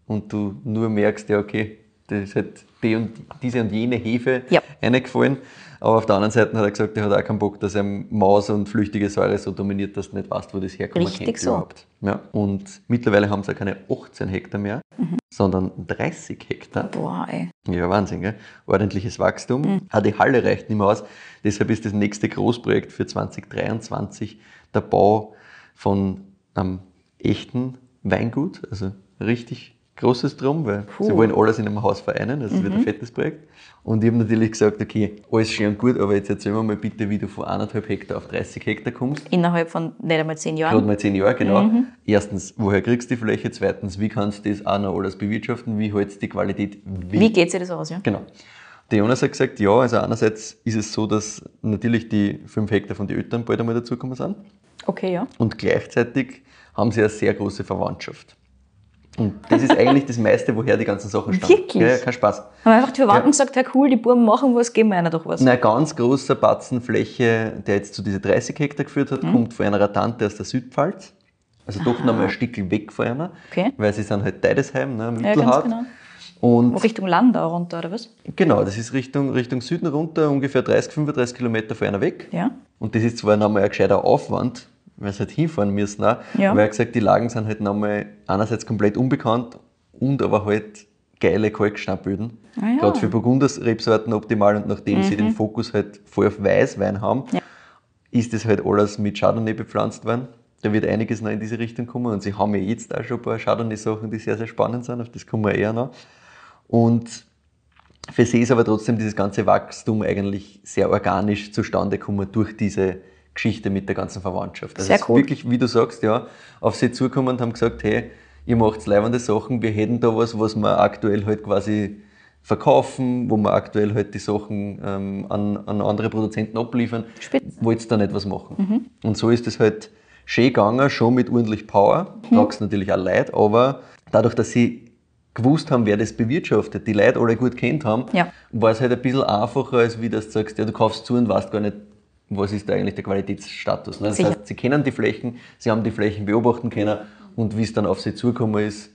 Und du nur merkst, ja, okay, das ist halt die und diese und jene Hefe ja. reingefallen. Aber auf der anderen Seite hat er gesagt, er hat auch keinen Bock, dass er Maus und flüchtige Säure so dominiert, dass du nicht weißt, wo das herkommt. Richtig so. Überhaupt. Ja. Und mittlerweile haben sie ja keine achtzehn Hektar mehr, mhm. sondern dreißig Hektar. Boah, ey. Ja, Wahnsinn, gell? Ordentliches Wachstum. Mhm. Auch die Halle reicht nicht mehr aus. Deshalb ist das nächste Großprojekt für zwanzig dreiundzwanzig der Bau von einem echten Weingut. Also richtig Großes drum, weil Puh. sie wollen alles in einem Haus vereinen, das mhm. wird ein fettes Projekt. Und ich habe natürlich gesagt, okay, alles schön und gut, aber jetzt erzähl mir mal bitte, wie du von eineinhalb Hektar auf dreißig Hektar kommst. Innerhalb von nicht einmal zehn Jahren. Gerade mal zehn Jahre, genau. Mhm. Erstens, woher kriegst du die Fläche? Zweitens, wie kannst du das auch noch alles bewirtschaften? Wie hältst du die Qualität? Wie, wie geht sich das aus? Ja? Genau. Der Jonas hat gesagt, ja, also einerseits ist es so, dass natürlich die fünf Hektar von den Eltern bald einmal dazugekommen sind. Okay, ja. Und gleichzeitig haben sie eine sehr große Verwandtschaft. Und das ist eigentlich das meiste, woher die ganzen Sachen stammen. Wirklich? Ja, kein Spaß. Haben einfach die Verwandten ja. gesagt, ja cool, die Buben machen was, geben wir einer doch was. Ein ganz großer Batzen Fläche, der jetzt zu diesen dreißig Hektar geführt hat, mhm. kommt von einer Tante aus der Südpfalz. Also Aha. doch nochmal ein Stückchen weg von einer. Okay. Weil sie sind halt Deidesheim, ne, Mittelhardt. Ja, ganz genau. Und Richtung Landau runter, oder was? Genau, das ist Richtung, Richtung Süden runter, ungefähr dreißig, fünfunddreißig Kilometer von einer weg. Ja. Und das ist zwar nochmal ein gescheiter Aufwand, weil sie halt hinfahren müssen auch, ja. weil er gesagt, die Lagen sind halt nochmal einerseits komplett unbekannt und aber halt geile Kalksteinböden. Ah ja. Gerade für Burgunders Rebsorten optimal und nachdem mhm. sie den Fokus halt voll auf Weißwein haben, ja. ist das halt alles mit Chardonnay bepflanzt worden. Da wird einiges noch in diese Richtung kommen und sie haben ja jetzt auch schon ein paar Chardonnay-Sachen, die sehr, sehr spannend sind, auf das kommen wir eher noch. Und für sie ist aber trotzdem dieses ganze Wachstum eigentlich sehr organisch zustande gekommen durch diese Geschichte mit der ganzen Verwandtschaft. Also ist cool. Wirklich, wie du sagst, ja, auf sie zukommen und haben gesagt, hey, ihr macht leibende Sachen, wir hätten da was, was wir aktuell halt quasi verkaufen, wo wir aktuell halt die Sachen ähm, an, an andere Produzenten abliefern. Spitz. Wollt's da nicht was machen? Mhm. Und so ist es halt schön gegangen, schon mit ordentlich Power. Mhm. Tragst natürlich auch Leid, aber dadurch, dass sie gewusst haben, wer das bewirtschaftet, die Leute alle gut kennt haben, ja. war es halt ein bisschen einfacher, als wie das sagst, ja, du kaufst zu und weißt gar nicht, was ist da eigentlich der Qualitätsstatus? Ne? Das Sicher. heißt, sie kennen die Flächen, sie haben die Flächen beobachten können und wie es dann auf sie zugekommen ist,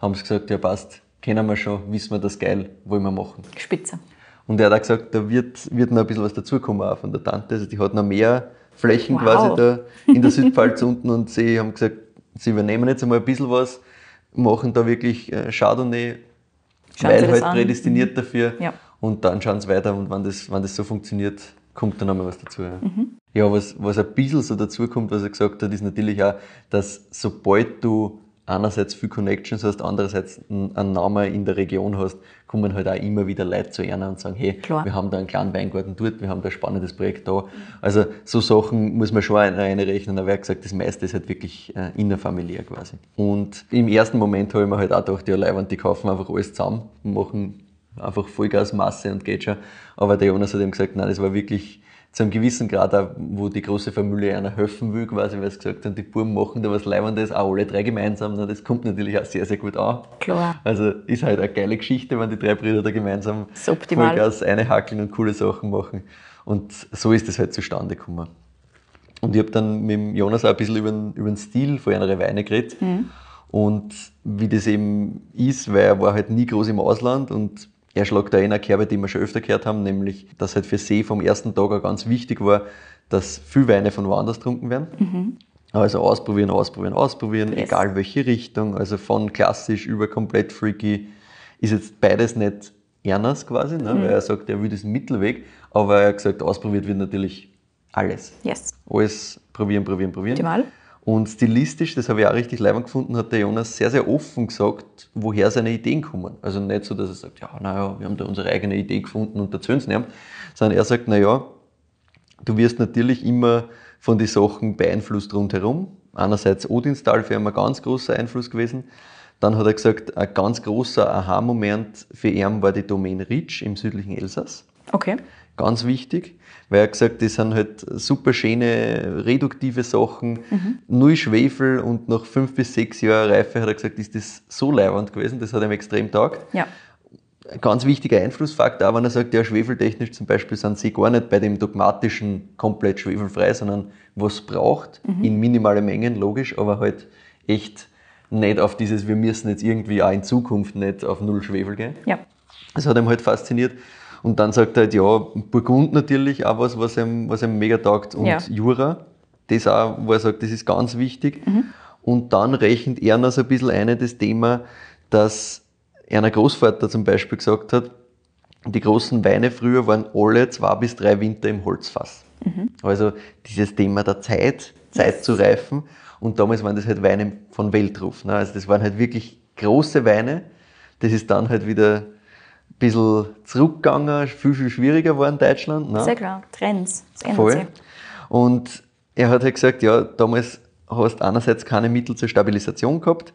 haben sie gesagt, ja passt, kennen wir schon, wissen wir das geil, wollen wir machen. Spitze. Und er hat auch gesagt, da wird, wird noch ein bisschen was dazukommen auch von der Tante, also die hat noch mehr Flächen wow. quasi da in der Südpfalz unten und sie haben gesagt, sie übernehmen jetzt einmal ein bisschen was, machen da wirklich Chardonnay, schauen weil halt an. prädestiniert dafür ja. und dann schauen sie weiter und wenn das, wenn das so funktioniert, kommt dann nochmal was dazu. Ja, mhm. ja was, was ein bisschen so dazu kommt, was er gesagt hat, ist natürlich auch, dass sobald du einerseits viel Connections hast, andererseits einen Namen in der Region hast, kommen halt auch immer wieder Leute zu einer und sagen, hey, Klar. wir haben da einen kleinen Weingarten dort, wir haben da ein spannendes Projekt da. Also so Sachen muss man schon reinrechnen, aber er hat gesagt, das meiste ist halt wirklich äh, innerfamiliär quasi. Und im ersten Moment habe ich mir halt auch gedacht, ja Leihwand, die kaufen einfach alles zusammen und machen einfach Vollgasmasse und geht schon. Aber der Jonas hat ihm gesagt, nein, das war wirklich zu einem gewissen Grad auch, wo die große Familie einer helfen will, quasi, weil sie gesagt haben, die Buben machen da was Leibendes, auch alle drei gemeinsam. Na, das kommt natürlich auch sehr, sehr gut an. Klar. Also ist halt eine geile Geschichte, wenn die drei Brüder da gemeinsam Vollgas einhackeln und coole Sachen machen. Und so ist das halt zustande gekommen. Und ich habe dann mit dem Jonas auch ein bisschen über den, über den Stil von einer Weine geredet. Mhm. Und wie das eben ist, weil er war halt nie groß im Ausland und er schlägt da eine Kerbe, die wir schon öfter gehört haben, nämlich, dass halt für sie vom ersten Tag auch ganz wichtig war, dass viele Weine von woanders getrunken werden. Mhm. Also ausprobieren, ausprobieren, ausprobieren, yes. egal welche Richtung, also von klassisch über komplett freaky, ist jetzt beides nicht ernst quasi, ne? Mhm. weil er sagt, er will diesen Mittelweg, aber er hat gesagt, ausprobiert wird natürlich alles. Yes. Alles probieren, probieren, probieren. Optimal. Und stilistisch, das habe ich auch richtig leibend gefunden, hat der Jonas sehr, sehr offen gesagt, woher seine Ideen kommen. Also nicht so, dass er sagt, ja, naja, wir haben da unsere eigene Idee gefunden und erzählen es nicht, sondern er sagt, naja, du wirst natürlich immer von den Sachen beeinflusst rundherum. Einerseits Odinstal für ihn ein ganz großer Einfluss gewesen. Dann hat er gesagt, ein ganz großer Aha-Moment für ihn war die Domain Ritsch im südlichen Elsass. Okay. Ganz wichtig, weil er gesagt hat, das sind halt super schöne, reduktive Sachen. Mhm. Null Schwefel und nach fünf bis sechs Jahren Reife hat er gesagt, ist das so leiwand gewesen, das hat ihm extrem taugt. Ja. Ein ganz wichtiger Einflussfaktor, auch wenn er sagt, ja, schwefeltechnisch zum Beispiel sind sie gar nicht bei dem dogmatischen komplett schwefelfrei, sondern was braucht, mhm. in minimale Mengen, logisch, aber halt echt nicht auf dieses, wir müssen jetzt irgendwie auch in Zukunft nicht auf null Schwefel gehen. Ja. Das hat ihm halt fasziniert. Und dann sagt er halt, ja, Burgund natürlich auch was, was ihm, was ihm mega taugt, und ja. Jura, das auch, wo er sagt, das ist ganz wichtig. Mhm. Und dann rechnet er noch so ein bisschen ein, das Thema, dass einer Großvater zum Beispiel gesagt hat, die großen Weine früher waren alle zwei bis drei Winter im Holzfass. Mhm. Also dieses Thema der Zeit, Zeit yes. zu reifen. Und damals waren das halt Weine von Weltruf. Ne? Also das waren halt wirklich große Weine. Das ist dann halt wieder ein bisschen zurückgegangen, viel, viel schwieriger war in Deutschland. Ne? Sehr klar, Trends, das ändert voll. Sich. Und er hat halt gesagt, ja, damals hast du einerseits keine Mittel zur Stabilisation gehabt,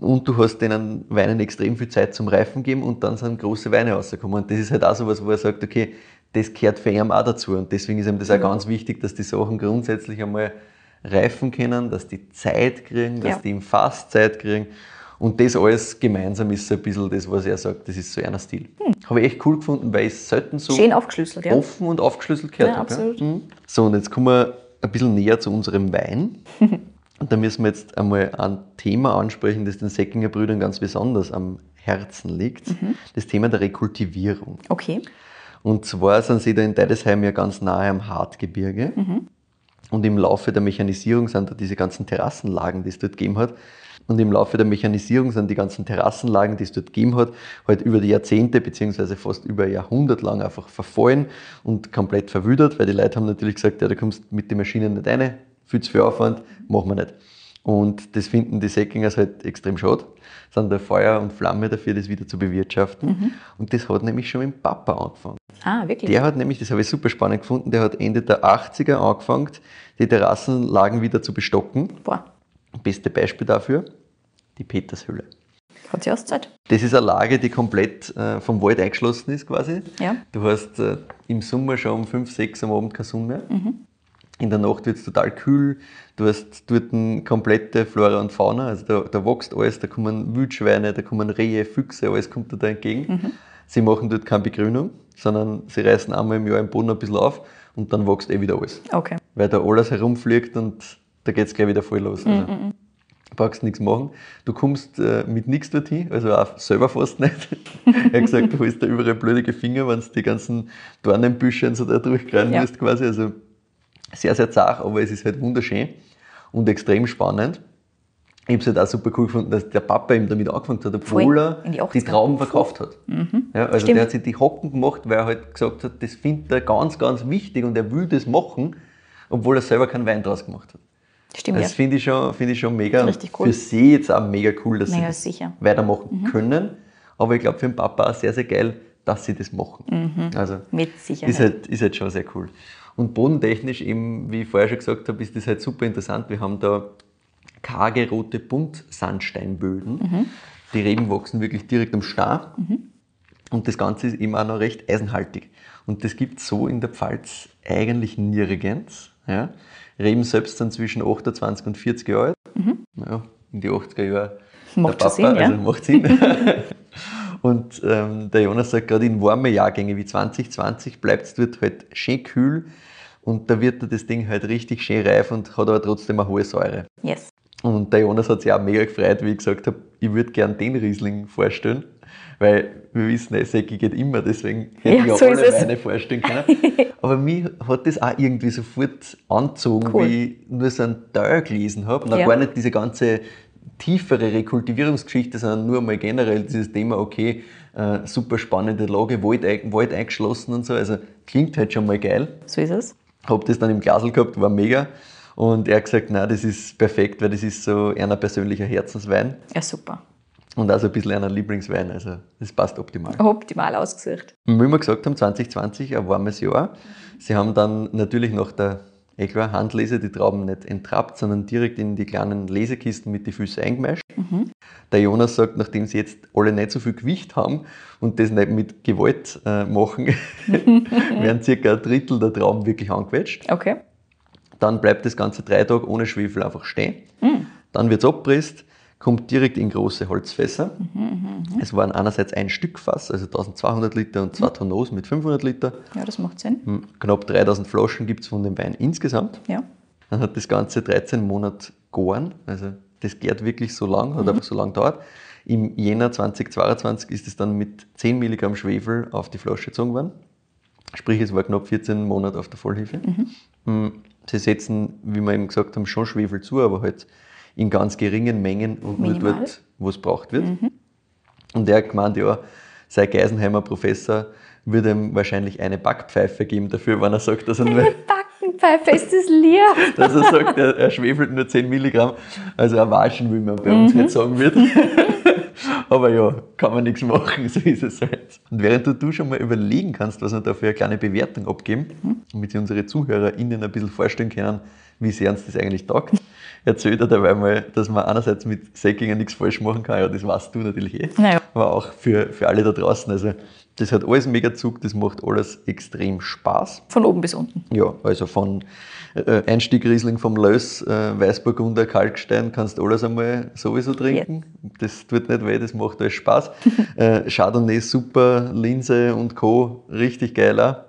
und du hast denen Weinen extrem viel Zeit zum Reifen gegeben und dann sind große Weine rausgekommen. Und das ist halt auch so was, wo er sagt, okay, das gehört für ihn auch dazu. Und deswegen ist ihm das auch ganz wichtig, dass die Sachen grundsätzlich einmal reifen können, dass die Zeit kriegen, dass ja. die im Fass Zeit kriegen. Und das alles gemeinsam ist so ein bisschen das, was er sagt, das ist so einer Stil. Hm. Habe ich echt cool gefunden, weil ich es selten so schön aufgeschlüsselt, ja. offen und aufgeschlüsselt gehört ja, habe. Ja? Mhm. So, und jetzt kommen wir ein bisschen näher zu unserem Wein. Und da müssen wir jetzt einmal ein Thema ansprechen, das den Seckinger Brüdern ganz besonders am Herzen liegt. Mhm. Das Thema der Rekultivierung. Okay. Und zwar sind sie da in Deidesheim ja ganz nahe am Hartgebirge. Mhm. Und im Laufe der Mechanisierung sind da diese ganzen Terrassenlagen, die es dort gegeben hat. Und im Laufe der Mechanisierung sind die ganzen Terrassenlagen, die es dort gegeben hat, halt über die Jahrzehnte beziehungsweise fast über ein Jahrhundert lang einfach verfallen und komplett verwildert, weil die Leute haben natürlich gesagt, ja, da kommst du mit den Maschinen nicht rein. Viel zu viel Aufwand, machen wir nicht. Und das finden die Seckingers halt extrem schade, sind da Feuer und Flamme dafür, das wieder zu bewirtschaften. Mhm. Und das hat nämlich schon mit Papa angefangen. Ah, wirklich? Der hat nämlich, das habe ich super spannend gefunden, der hat Ende der achtziger angefangen, die Terrassenlagen wieder zu bestocken. Boah. Beste Beispiel dafür, die Petershöhle. Hat sie Auszeit. Das ist eine Lage, die komplett äh, vom Wald eingeschlossen ist quasi. Ja. Du hast äh, im Sommer schon um fünf, sechs am Abend keine Sonne mehr. Mhm. In der Nacht wird es total kühl, du hast dort eine komplette Flora und Fauna, also da, da wächst alles, da kommen Wildschweine, da kommen Rehe, Füchse, alles kommt da, da entgegen. Mhm. Sie machen dort keine Begrünung, sondern sie reißen einmal im Jahr im Boden ein bisschen auf und dann wächst eh wieder alles. Okay. Weil da alles herumfliegt und da geht es gleich wieder voll los. Also mhm. Du brauchst nichts machen, du kommst äh, mit nichts dorthin, also auch selber fast nicht. Er hat gesagt, du holst da überall blödige Finger, wenn du die ganzen Dornenbüsche und so da durchgreifen ja. musst quasi. Also sehr, sehr zart, aber es ist halt wunderschön und extrem spannend. Ich habe es halt auch super cool gefunden, dass der Papa ihm damit angefangen hat, obwohl er die, die Trauben verkauft hat. Mhm. Ja, also Stimmt. Der hat sich die Hocken gemacht, weil er halt gesagt hat, das findet er ganz, ganz wichtig und er will das machen, obwohl er selber keinen Wein draus gemacht hat. Stimmt, das ja. finde ich, find ich schon mega. Richtig cool. Für sie jetzt auch mega cool, dass mega sie das weitermachen mhm. können. Aber ich glaube, für den Papa auch sehr, sehr geil, dass sie das machen. Mhm. Also mit Sicherheit. Ist halt, ist halt schon sehr cool. Und bodentechnisch eben, wie ich vorher schon gesagt habe, ist das halt super interessant. Wir haben da karge, rote Buntsandsteinböden. Mhm. Die Reben wachsen wirklich direkt am Star. Mhm. Und das Ganze ist eben auch noch recht eisenhaltig. Und das gibt es so in der Pfalz eigentlich nirgends. Ja. Reben selbst sind zwischen achtundzwanzig und vierzig Jahre alt. Mhm. Ja, in die achtziger Jahre macht der Papa, Sinn, ja. also macht Sinn. Und ähm, der Jonas sagt, gerade in warmen Jahrgängen wie zwanzig zwanzig bleibt es dort halt schön kühl und da wird das Ding halt richtig schön reif und hat aber trotzdem eine hohe Säure. Yes. Und der Jonas hat sich auch mega gefreut, wie ich gesagt habe, ich würde gerne den Riesling vorstellen, weil wir wissen, der Secki geht immer, deswegen hätte ja, ich auch so alle Weine vorstellen können. Aber mich hat das auch irgendwie sofort angezogen, cool. wie ich nur so einen Teil gelesen habe und auch ja. gar nicht diese ganze tiefere Rekultivierungsgeschichte, sondern nur mal generell dieses Thema, okay, äh, super spannende Lage, Wald, Wald eingeschlossen und so, also klingt halt schon mal geil. So ist es. Hab das dann im Glasl gehabt, war mega Und er hat gesagt, nein, das ist perfekt, weil das ist so einer persönlicher Herzenswein. Ja, super. Und also ein bisschen einer Lieblingswein, also das passt optimal. Optimal ausgesucht. Wie wir gesagt haben, zwanzig zwanzig, ein warmes Jahr. Sie haben dann natürlich nach der Eklar Handlese die Trauben nicht entrappt, sondern direkt in die kleinen Lesekisten mit den Füßen eingemeischt. Mhm. Der Jonas sagt, nachdem sie jetzt alle nicht so viel Gewicht haben und das nicht mit Gewalt äh, machen, werden circa ein Drittel der Trauben wirklich angequetscht. Okay. Dann bleibt das Ganze drei Tage ohne Schwefel einfach stehen. Mhm. Dann wird es abgepresst, kommt direkt in große Holzfässer. Mhm, mh, mh. Es waren einerseits ein Stückfass, also zwölfhundert Liter und zwei mhm. Tonneaus mit fünfhundert Liter. Ja, das macht Sinn. Knapp dreitausend Flaschen gibt es von dem Wein insgesamt. Ja. Dann hat das Ganze dreizehn Monate gären, also das gärt wirklich so lang, hat mhm. einfach so lang gedauert. Im Jänner zweitausendzweiundzwanzig ist es dann mit zehn Milligramm Schwefel auf die Flasche gezogen worden. Sprich, es war knapp vierzehn Monate auf der Vollhefe. Mhm. Sie setzen, wie wir eben gesagt haben, schon Schwefel zu, aber halt in ganz geringen Mengen und nur dort, wo es gebraucht wird. Mhm. Und er hat gemeint, ja, sein Geisenheimer Professor würde ihm wahrscheinlich eine Backpfeife geben dafür, wenn er sagt, dass er nur... Eine Backpfeife, ist das leer? Dass er sagt, er, er schwefelt nur zehn Milligramm. Also ein Watschen, wie man bei mhm. uns jetzt sagen wird. Aber ja, kann man nichts machen, so ist es halt. Und während du, du schon mal überlegen kannst, was wir da für eine kleine Bewertung abgeben, mhm. damit sich unsere ZuhörerInnen ein bisschen vorstellen können, wie sehr uns das eigentlich taugt, erzählt er dabei mal, dass man einerseits mit Seckinger nichts falsch machen kann, ja, das weißt du natürlich eh, naja. Aber auch für, für alle da draußen, also das hat alles mega Zug, das macht alles extrem Spaß. Von oben bis unten. Ja, also von äh, Einstieg Riesling vom Löss, äh, Weißburgunder, Kalkstein, kannst alles einmal sowieso trinken, ja. Das tut nicht weh, das macht alles Spaß. äh, Chardonnay super, Linse und Co, richtig geil auch.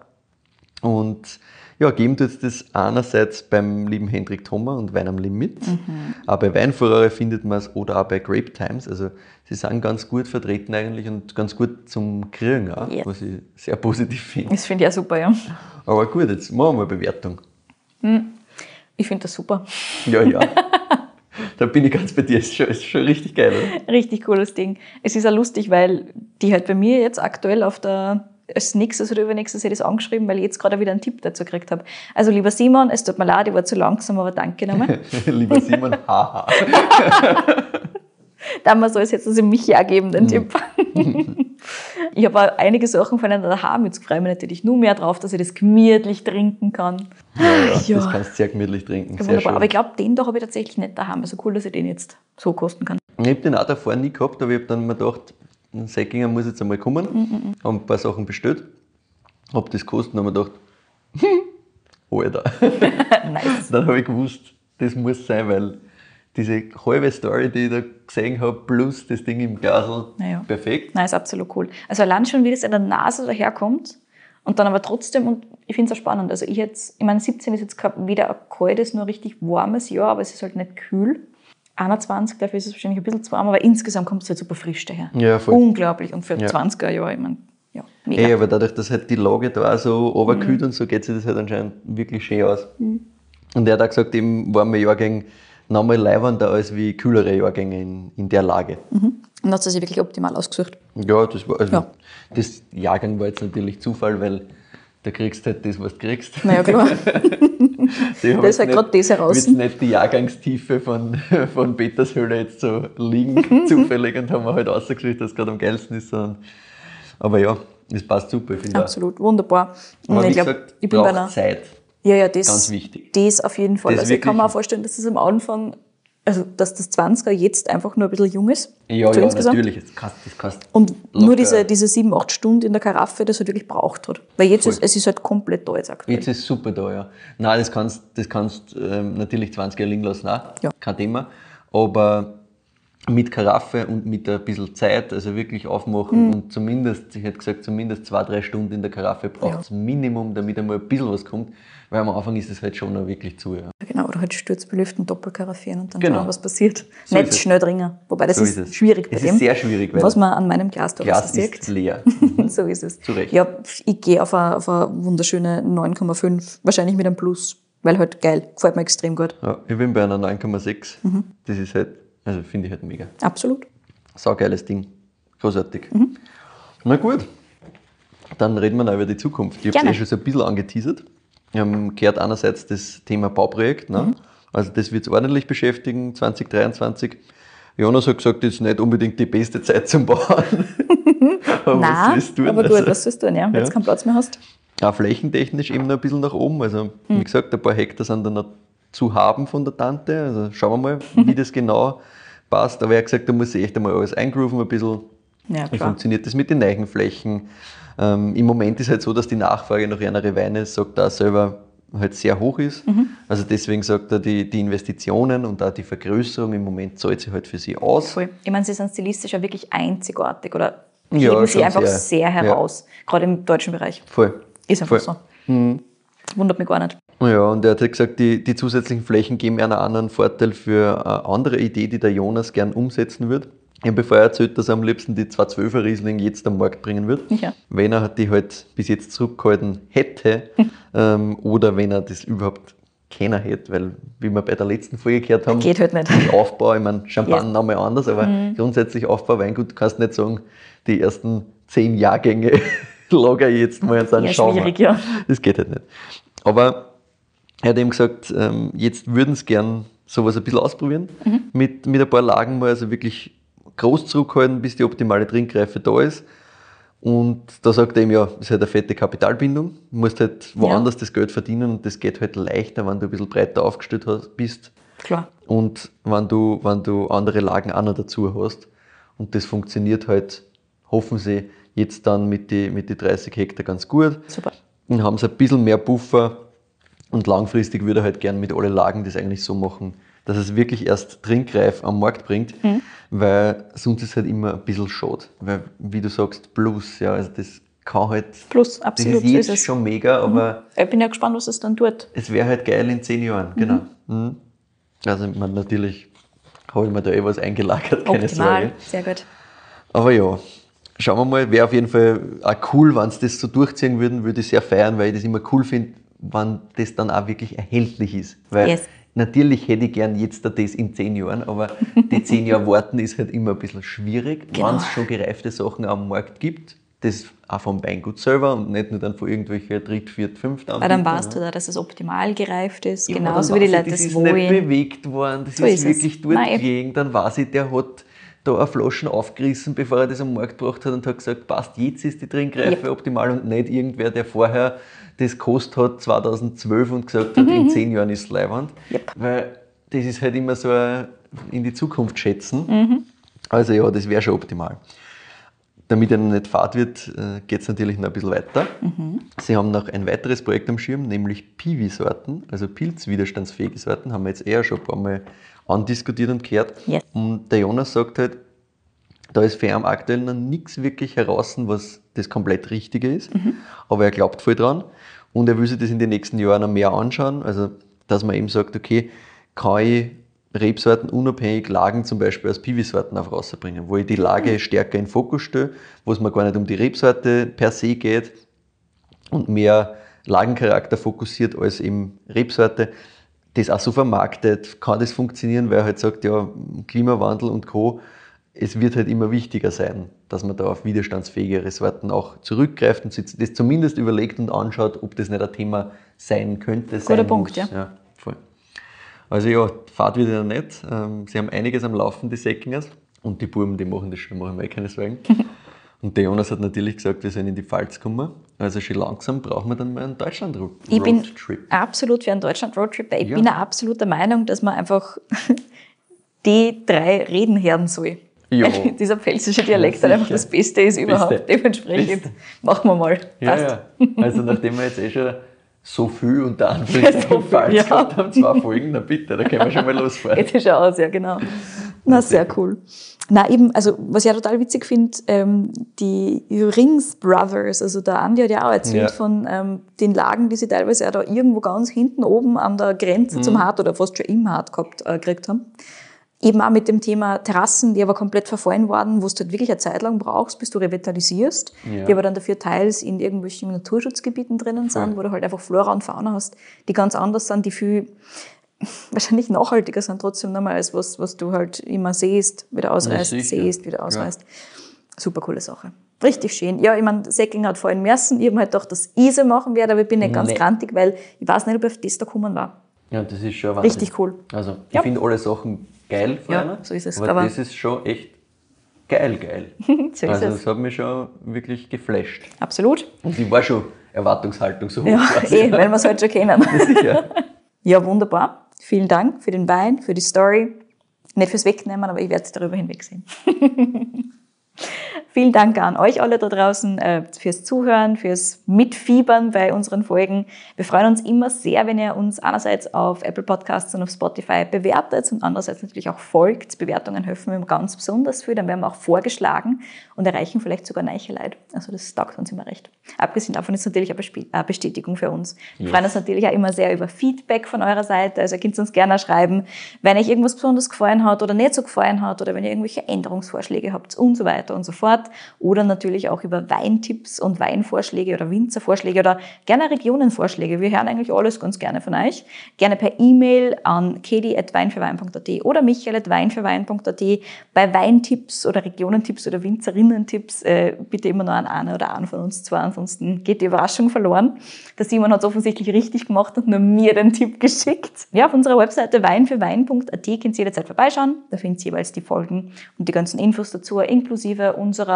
Und ja, geben tut es das einerseits beim lieben Hendrik Thoma und Wein am Limit. Mhm. Auch bei Weinfurore findet man es oder auch bei Grape Times. Also sie sind ganz gut vertreten eigentlich und ganz gut zum Kriegen auch, yes. Was ich sehr positiv finde. Das finde ich auch super, ja. Aber gut, jetzt machen wir mal Bewertung. Ich finde das super. Ja, ja. Da bin ich ganz bei dir. Ist schon, ist schon richtig geil, oder? Richtig cooles Ding. Es ist auch lustig, weil die halt bei mir jetzt aktuell auf der... als nächstes oder übernächstes hätte ich das angeschrieben, weil ich jetzt gerade wieder einen Tipp dazu gekriegt habe. Also lieber Simon, es tut mir leid, ich war zu langsam, aber danke nochmal. Lieber Simon, haha. Damals soll es jetzt also mich ja geben, den Tipp. Ich habe einige Sachen voneinander haben. Jetzt freue ich mich natürlich nur mehr drauf, dass ich das gemütlich trinken kann. Ja, ja, ja. Das kannst du sehr gemütlich trinken. Sehr wunderbar. Schön. Aber ich glaube, den da habe ich tatsächlich nicht daheim. Also cool, dass ich den jetzt so kosten kann. Ich habe den auch davor nie gehabt, aber ich habe dann mir gedacht, Seckinger muss jetzt einmal kommen, mm-mm. Haben ein paar Sachen bestellt, habe das gekostet und habe mir gedacht, hm, Alter. Nice. Dann habe ich gewusst, das muss sein, weil diese halbe Story, die ich da gesehen habe, plus das Ding im Glasl, naja. Perfekt. Nein, ist absolut cool. Also allein schon, wie das an der Nase daherkommt und dann aber trotzdem, und ich finde es auch spannend, also ich jetzt, ich meine, siebzehn ist jetzt weder ein kaltes, noch ein richtig warmes Jahr, aber es ist halt nicht kühl. einundzwanzig, dafür ist es wahrscheinlich ein bisschen zu warm, aber insgesamt kommt es halt super frisch daher. Ja, voll. Unglaublich. Und für ja. zwanziger Jahre, ich meine, ja, mega. Ey, aber dadurch, dass halt die Lage da auch so runterkühlt mhm. und so, geht sich das halt anscheinend wirklich schön aus. Mhm. Und er hat auch gesagt, eben warme Jahrgänge nochmal leiwender als wie kühlere Jahrgänge in, in der Lage. Mhm. Und hat es sich wirklich optimal ausgesucht. Ja, das war, also, ja. Das Jahrgang war jetzt natürlich Zufall, weil da kriegst du halt das, was du kriegst. Na ja, klar. Da ist halt gerade das heraus. Wird nicht die Jahrgangstiefe von, von Petershöhle jetzt so liegen, zufällig, und haben wir halt rausgeschrieben, dass es gerade am geilsten ist. Sondern, aber ja, es passt super, finde ich. Absolut, wunderbar. Und ich glaube, ich bin bei einer Zeit. Ja, ja, das, ganz wichtig. Das auf jeden Fall. Das also ich kann mir auch vorstellen, dass es am Anfang, also dass das zwanziger jetzt einfach nur ein bisschen jung ist. Ja, so ja, insgesamt. Natürlich. Das kannst, das kannst und locker. Nur diese, diese sieben, acht Stunden in der Karaffe, das halt wirklich braucht hat. Weil jetzt ist, es ist halt komplett da jetzt aktuell. Jetzt ist super da, ja. Nein, das kannst du das kannst, ähm, natürlich zwanzig Jahre liegen lassen, auch. Ja. Kein Thema. Aber mit Karaffe und mit ein bisschen Zeit, also wirklich aufmachen mhm. und zumindest, ich hätte gesagt, zumindest zwei, drei Stunden in der Karaffe braucht es ja. Minimum, damit einmal ein bisschen was kommt. Weil am Anfang ist es halt schon noch wirklich zu. Ja. Genau, oder halt Sturzbelüften, Doppelkaraffieren und dann genau. Schauen, was passiert. So nicht schnell dringen. Wobei das so ist, ist schwierig bei es dem. Das ist sehr schwierig. Weil was man an meinem Glas da Glas ist leer. Mhm. So ist es. Zu Recht. Ja, ich gehe auf eine, auf eine wunderschöne neun Komma fünf, wahrscheinlich mit einem Plus, weil halt geil, gefällt mir extrem gut. Ja, ich bin bei einer neun Komma sechs. Mhm. Das ist halt, also finde ich halt mega. Absolut. Saugeiles Ding. Großartig. Mhm. Na gut, dann reden wir noch über die Zukunft. Ich habe es eh schon so ein bisschen angeteasert. Wir haben gehört einerseits das Thema Bauprojekt, ne? Mhm. Also das wird es ordentlich beschäftigen, zwanzig dreiundzwanzig. Jonas hat gesagt, das ist nicht unbedingt die beste Zeit zum Bauen. aber Nein, was willst du tun? Aber gut, was willst du tun, ja, wenn ja. du keinen Platz mehr hast? Auch flächentechnisch eben noch ein bisschen nach oben. Also wie gesagt, ein paar Hektar sind dann noch zu haben von der Tante. Also schauen wir mal, wie das genau passt. Aber er hat gesagt, da muss ich echt einmal alles eingrooven ein bisschen. Ja, klar. Wie funktioniert das mit den neuen Flächen? Ähm, Im Moment ist es halt so, dass die Nachfrage nach anderen Weinen, sagt er selber, halt sehr hoch ist. Mhm. Also deswegen sagt er, die, die Investitionen und auch die Vergrößerung im Moment zahlt sich halt für sie aus. Cool. Ich meine, sie sind stilistisch ja wirklich einzigartig oder heben ja, sie einfach sehr, sehr heraus, ja. gerade im deutschen Bereich. Voll. Ist einfach Voll. so. Mhm. Wundert mich gar nicht. Ja, und er hat gesagt, die, die zusätzlichen Flächen geben einen anderen Vorteil für eine andere Idee, die der Jonas gern umsetzen wird. Ich habe vorher erzählt, dass er am liebsten die zweihundertzwölfer Riesling jetzt am Markt bringen wird. Ja. Wenn er die halt bis jetzt zurückgehalten hätte ähm, oder wenn er das überhaupt keiner hätte, weil, wie wir bei der letzten Folge gehört haben, geht halt nicht. Den Aufbau, ich meine, Champagner yes. nochmal anders, aber mhm. grundsätzlich Aufbau Weingut, kannst nicht sagen, die ersten zehn Jahrgänge lager jetzt mal und dann ja, schauen wir. Ja. Das geht halt nicht. Aber er hat eben gesagt, ähm, jetzt würden sie gern sowas ein bisschen ausprobieren, mhm. mit, mit ein paar Lagen mal, also wirklich groß zurückhalten, bis die optimale Trinkreife da ist. Und da sagt er ihm, ja, das ist halt eine fette Kapitalbindung. Du musst halt woanders ja. das Geld verdienen und das geht halt leichter, wenn du ein bisschen breiter aufgestellt hast, bist. Klar. Und wenn du, wenn du andere Lagen auch noch dazu hast. Und das funktioniert halt, hoffen sie, jetzt dann mit den mit die dreißig Hektar ganz gut. Super. Und haben sie ein bisschen mehr Puffer. Und langfristig würde er halt gern mit allen Lagen das eigentlich so machen, dass es wirklich erst trinkreif am Markt bringt, mhm. weil sonst ist es halt immer ein bisschen schade. Weil, wie du sagst, plus, ja, also das kann halt... Plus, absolut. Das ist jetzt ist schon mega, aber... Mhm. Ich bin ja gespannt, was es dann tut. Es wäre halt geil in zehn Jahren, mhm. genau. Mhm. Also, ich meine, natürlich habe ich mir da eh was eingelagert, keine Optimal. Sorge. Sehr gut. Aber ja, schauen wir mal, wäre auf jeden Fall auch cool, wenn sie das so durchziehen würden, würde ich sehr feiern, weil ich das immer cool finde, wenn das dann auch wirklich erhältlich ist. Weil yes. natürlich hätte ich gern jetzt das in zehn Jahren, aber die zehn Jahre warten ist halt immer ein bisschen schwierig, genau. wenn es schon gereifte Sachen am Markt gibt. Das auch vom Weingut selber und nicht nur dann von irgendwelchen dritt, viert, fünft Anbietern. Aber dann weißt du da, dass es optimal gereift ist, ja, genauso wie die Leute das wollen. Das ist nicht bewegt worden, das so ist, ist wirklich durchgelegen. Dann weiß ich, der hat da eine Flasche aufgerissen, bevor er das am Markt gebracht hat und hat gesagt, passt, jetzt ist die Trinkreife ja. optimal und nicht irgendwer, der vorher das gekostet hat zweitausendzwölf und gesagt hat, mhm. in zehn Jahren ist es leiwand. Yep. Weil das ist halt immer so ein in die Zukunft schätzen. Mhm. Also ja, das wäre schon optimal. Damit einem nicht fad wird, geht es natürlich noch ein bisschen weiter. Mhm. Sie haben noch ein weiteres Projekt am Schirm, nämlich Piwi-Sorten, also pilzwiderstandsfähige Sorten, haben wir jetzt eher schon ein paar Mal andiskutiert und gehört. Yes. Und der Jonas sagt halt, da ist für ihn aktuell noch nichts wirklich heraus, was das komplett Richtige ist. Mhm. Aber er glaubt voll dran und er will sich das in den nächsten Jahren noch mehr anschauen. Also, dass man eben sagt, okay, kann ich Rebsorten unabhängig Lagen zum Beispiel als Piwi-Sorten auf rausbringen, wo ich die Lage mhm. stärker in den Fokus stelle, wo es mir gar nicht um die Rebsorte per se geht und mehr Lagencharakter fokussiert als eben Rebsorte. Das auch so vermarktet, kann das funktionieren, weil er halt sagt, ja, Klimawandel und Co. Es wird halt immer wichtiger sein, dass man da auf widerstandsfähigere Sorten auch zurückgreift und sich das zumindest überlegt und anschaut, ob das nicht ein Thema sein könnte. Guter sein Punkt, muss. Ja. ja voll. Also ja, Fahrt wird ja nicht. Sie haben einiges am Laufen, die Seckingers. Und die Buben, die machen das schon, machen wir eh keine Sorgen. Und der Jonas hat natürlich gesagt, wir sollen in die Pfalz kommen. Also schon langsam brauchen wir dann mal einen Deutschland-Roadtrip. Ich bin absolut für einen Deutschland-Roadtrip. Ich ja. bin absolut der Meinung, dass man einfach die drei Reden hören soll. Ja. Dieser pfälzische Dialekt ja, einfach das Beste ist überhaupt. Beste. Dementsprechend Beste. machen wir mal. Ja, ja. Also nachdem wir jetzt eh schon so viel unter Anführungszeichen so Pfalz ja. gehabt haben, zwei Folgen, na bitte, da können wir schon mal losfahren. Geht ja schon aus, ja genau. Na, sehr cool. Na eben, also was ich ja total witzig finde, ähm, die Rings Brothers, also der Andi hat ja auch erzählt ja. von ähm, den Lagen, die sie teilweise ja da irgendwo ganz hinten oben an der Grenze mhm. zum Hart oder fast schon im Hart gehabt, äh, gekriegt haben. Eben auch mit dem Thema Terrassen, die aber komplett verfallen worden, wo du halt wirklich eine Zeit lang brauchst, bis du revitalisierst, ja. die aber dann dafür teils in irgendwelchen Naturschutzgebieten drinnen sind, ja. wo du halt einfach Flora und Fauna hast, die ganz anders sind, die viel wahrscheinlich nachhaltiger sind trotzdem nochmal als was, was du halt immer siehst, wieder ausreißt, siehst, wieder ausreißt. Ja. Super coole Sache. Richtig schön. Ja, ich meine, Seckinger hat vorhin müssen. Ich habe halt gedacht, dass ich sie machen werde, aber ich bin nicht ganz nee. grantig, weil ich weiß nicht, ob ich auf das da gekommen war. Ja, das ist schon Wahnsinn. Richtig cool. Also ich ja. finde alle Sachen geil von ja, einer, so ist es. Aber, aber das ist schon echt geil, geil. so also das es. hat mich schon wirklich geflasht. Absolut. Und die war schon Erwartungshaltung so hoch. Ja, eh, weil wir es halt schon kennen. Sicher. Ja, wunderbar. Vielen Dank für den Wein, für die Story. Nicht fürs Wegnehmen, aber ich werde es darüber hinwegsehen. Vielen Dank an euch alle da draußen fürs Zuhören, fürs Mitfiebern bei unseren Folgen. Wir freuen uns immer sehr, wenn ihr uns einerseits auf Apple Podcasts und auf Spotify bewertet und andererseits natürlich auch folgt. Bewertungen helfen wir ganz besonders viel, dann werden wir auch vorgeschlagen und erreichen vielleicht sogar neue Leute. Also das taugt uns immer recht. Abgesehen davon ist es natürlich eine Bestätigung für uns. Wir ja. freuen uns natürlich auch immer sehr über Feedback von eurer Seite. Also ihr könnt uns gerne schreiben, wenn euch irgendwas besonders gefallen hat oder nicht so gefallen hat oder wenn ihr irgendwelche Änderungsvorschläge habt und so weiter und so fort. Oder natürlich auch über Weintipps und Weinvorschläge oder Winzervorschläge oder gerne Regionenvorschläge. Wir hören eigentlich alles ganz gerne von euch. Gerne per E-Mail an kady at weinfürwein punkt at oder michael at weinfürwein punkt at. Bei Weintipps oder Regionentipps oder Winzerinnentipps äh, bitte immer nur an eine oder einen von uns zwei. Ansonsten geht die Überraschung verloren. Der Simon hat es offensichtlich richtig gemacht und nur mir den Tipp geschickt. Ja, auf unserer Webseite weinfürwein punkt at könnt ihr jederzeit vorbeischauen. Da findet ihr jeweils die Folgen und die ganzen Infos dazu, inklusive unserer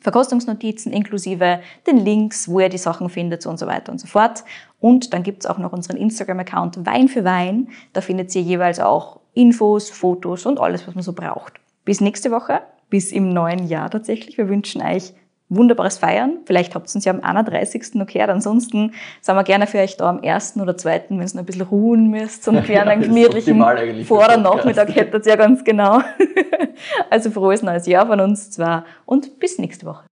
Verkostungsnotizen, inklusive den Links, wo ihr die Sachen findet und so weiter und so fort. Und dann gibt es auch noch unseren Instagram-Account Wein für Wein. Da findet ihr jeweils auch Infos, Fotos und alles, was man so braucht. Bis nächste Woche, bis im neuen Jahr tatsächlich. Wir wünschen euch wunderbares Feiern. Vielleicht habt ihr uns ja am einunddreißigsten noch gehört. Ansonsten sind wir gerne für euch da am ersten oder zweiten, wenn ihr noch ein bisschen ruhen müsst. Zum kleinen, einen gemütlichen Vor- oder Nachmittag hättet ihr ja ganz genau. Also frohes neues Jahr von uns zwar und bis nächste Woche.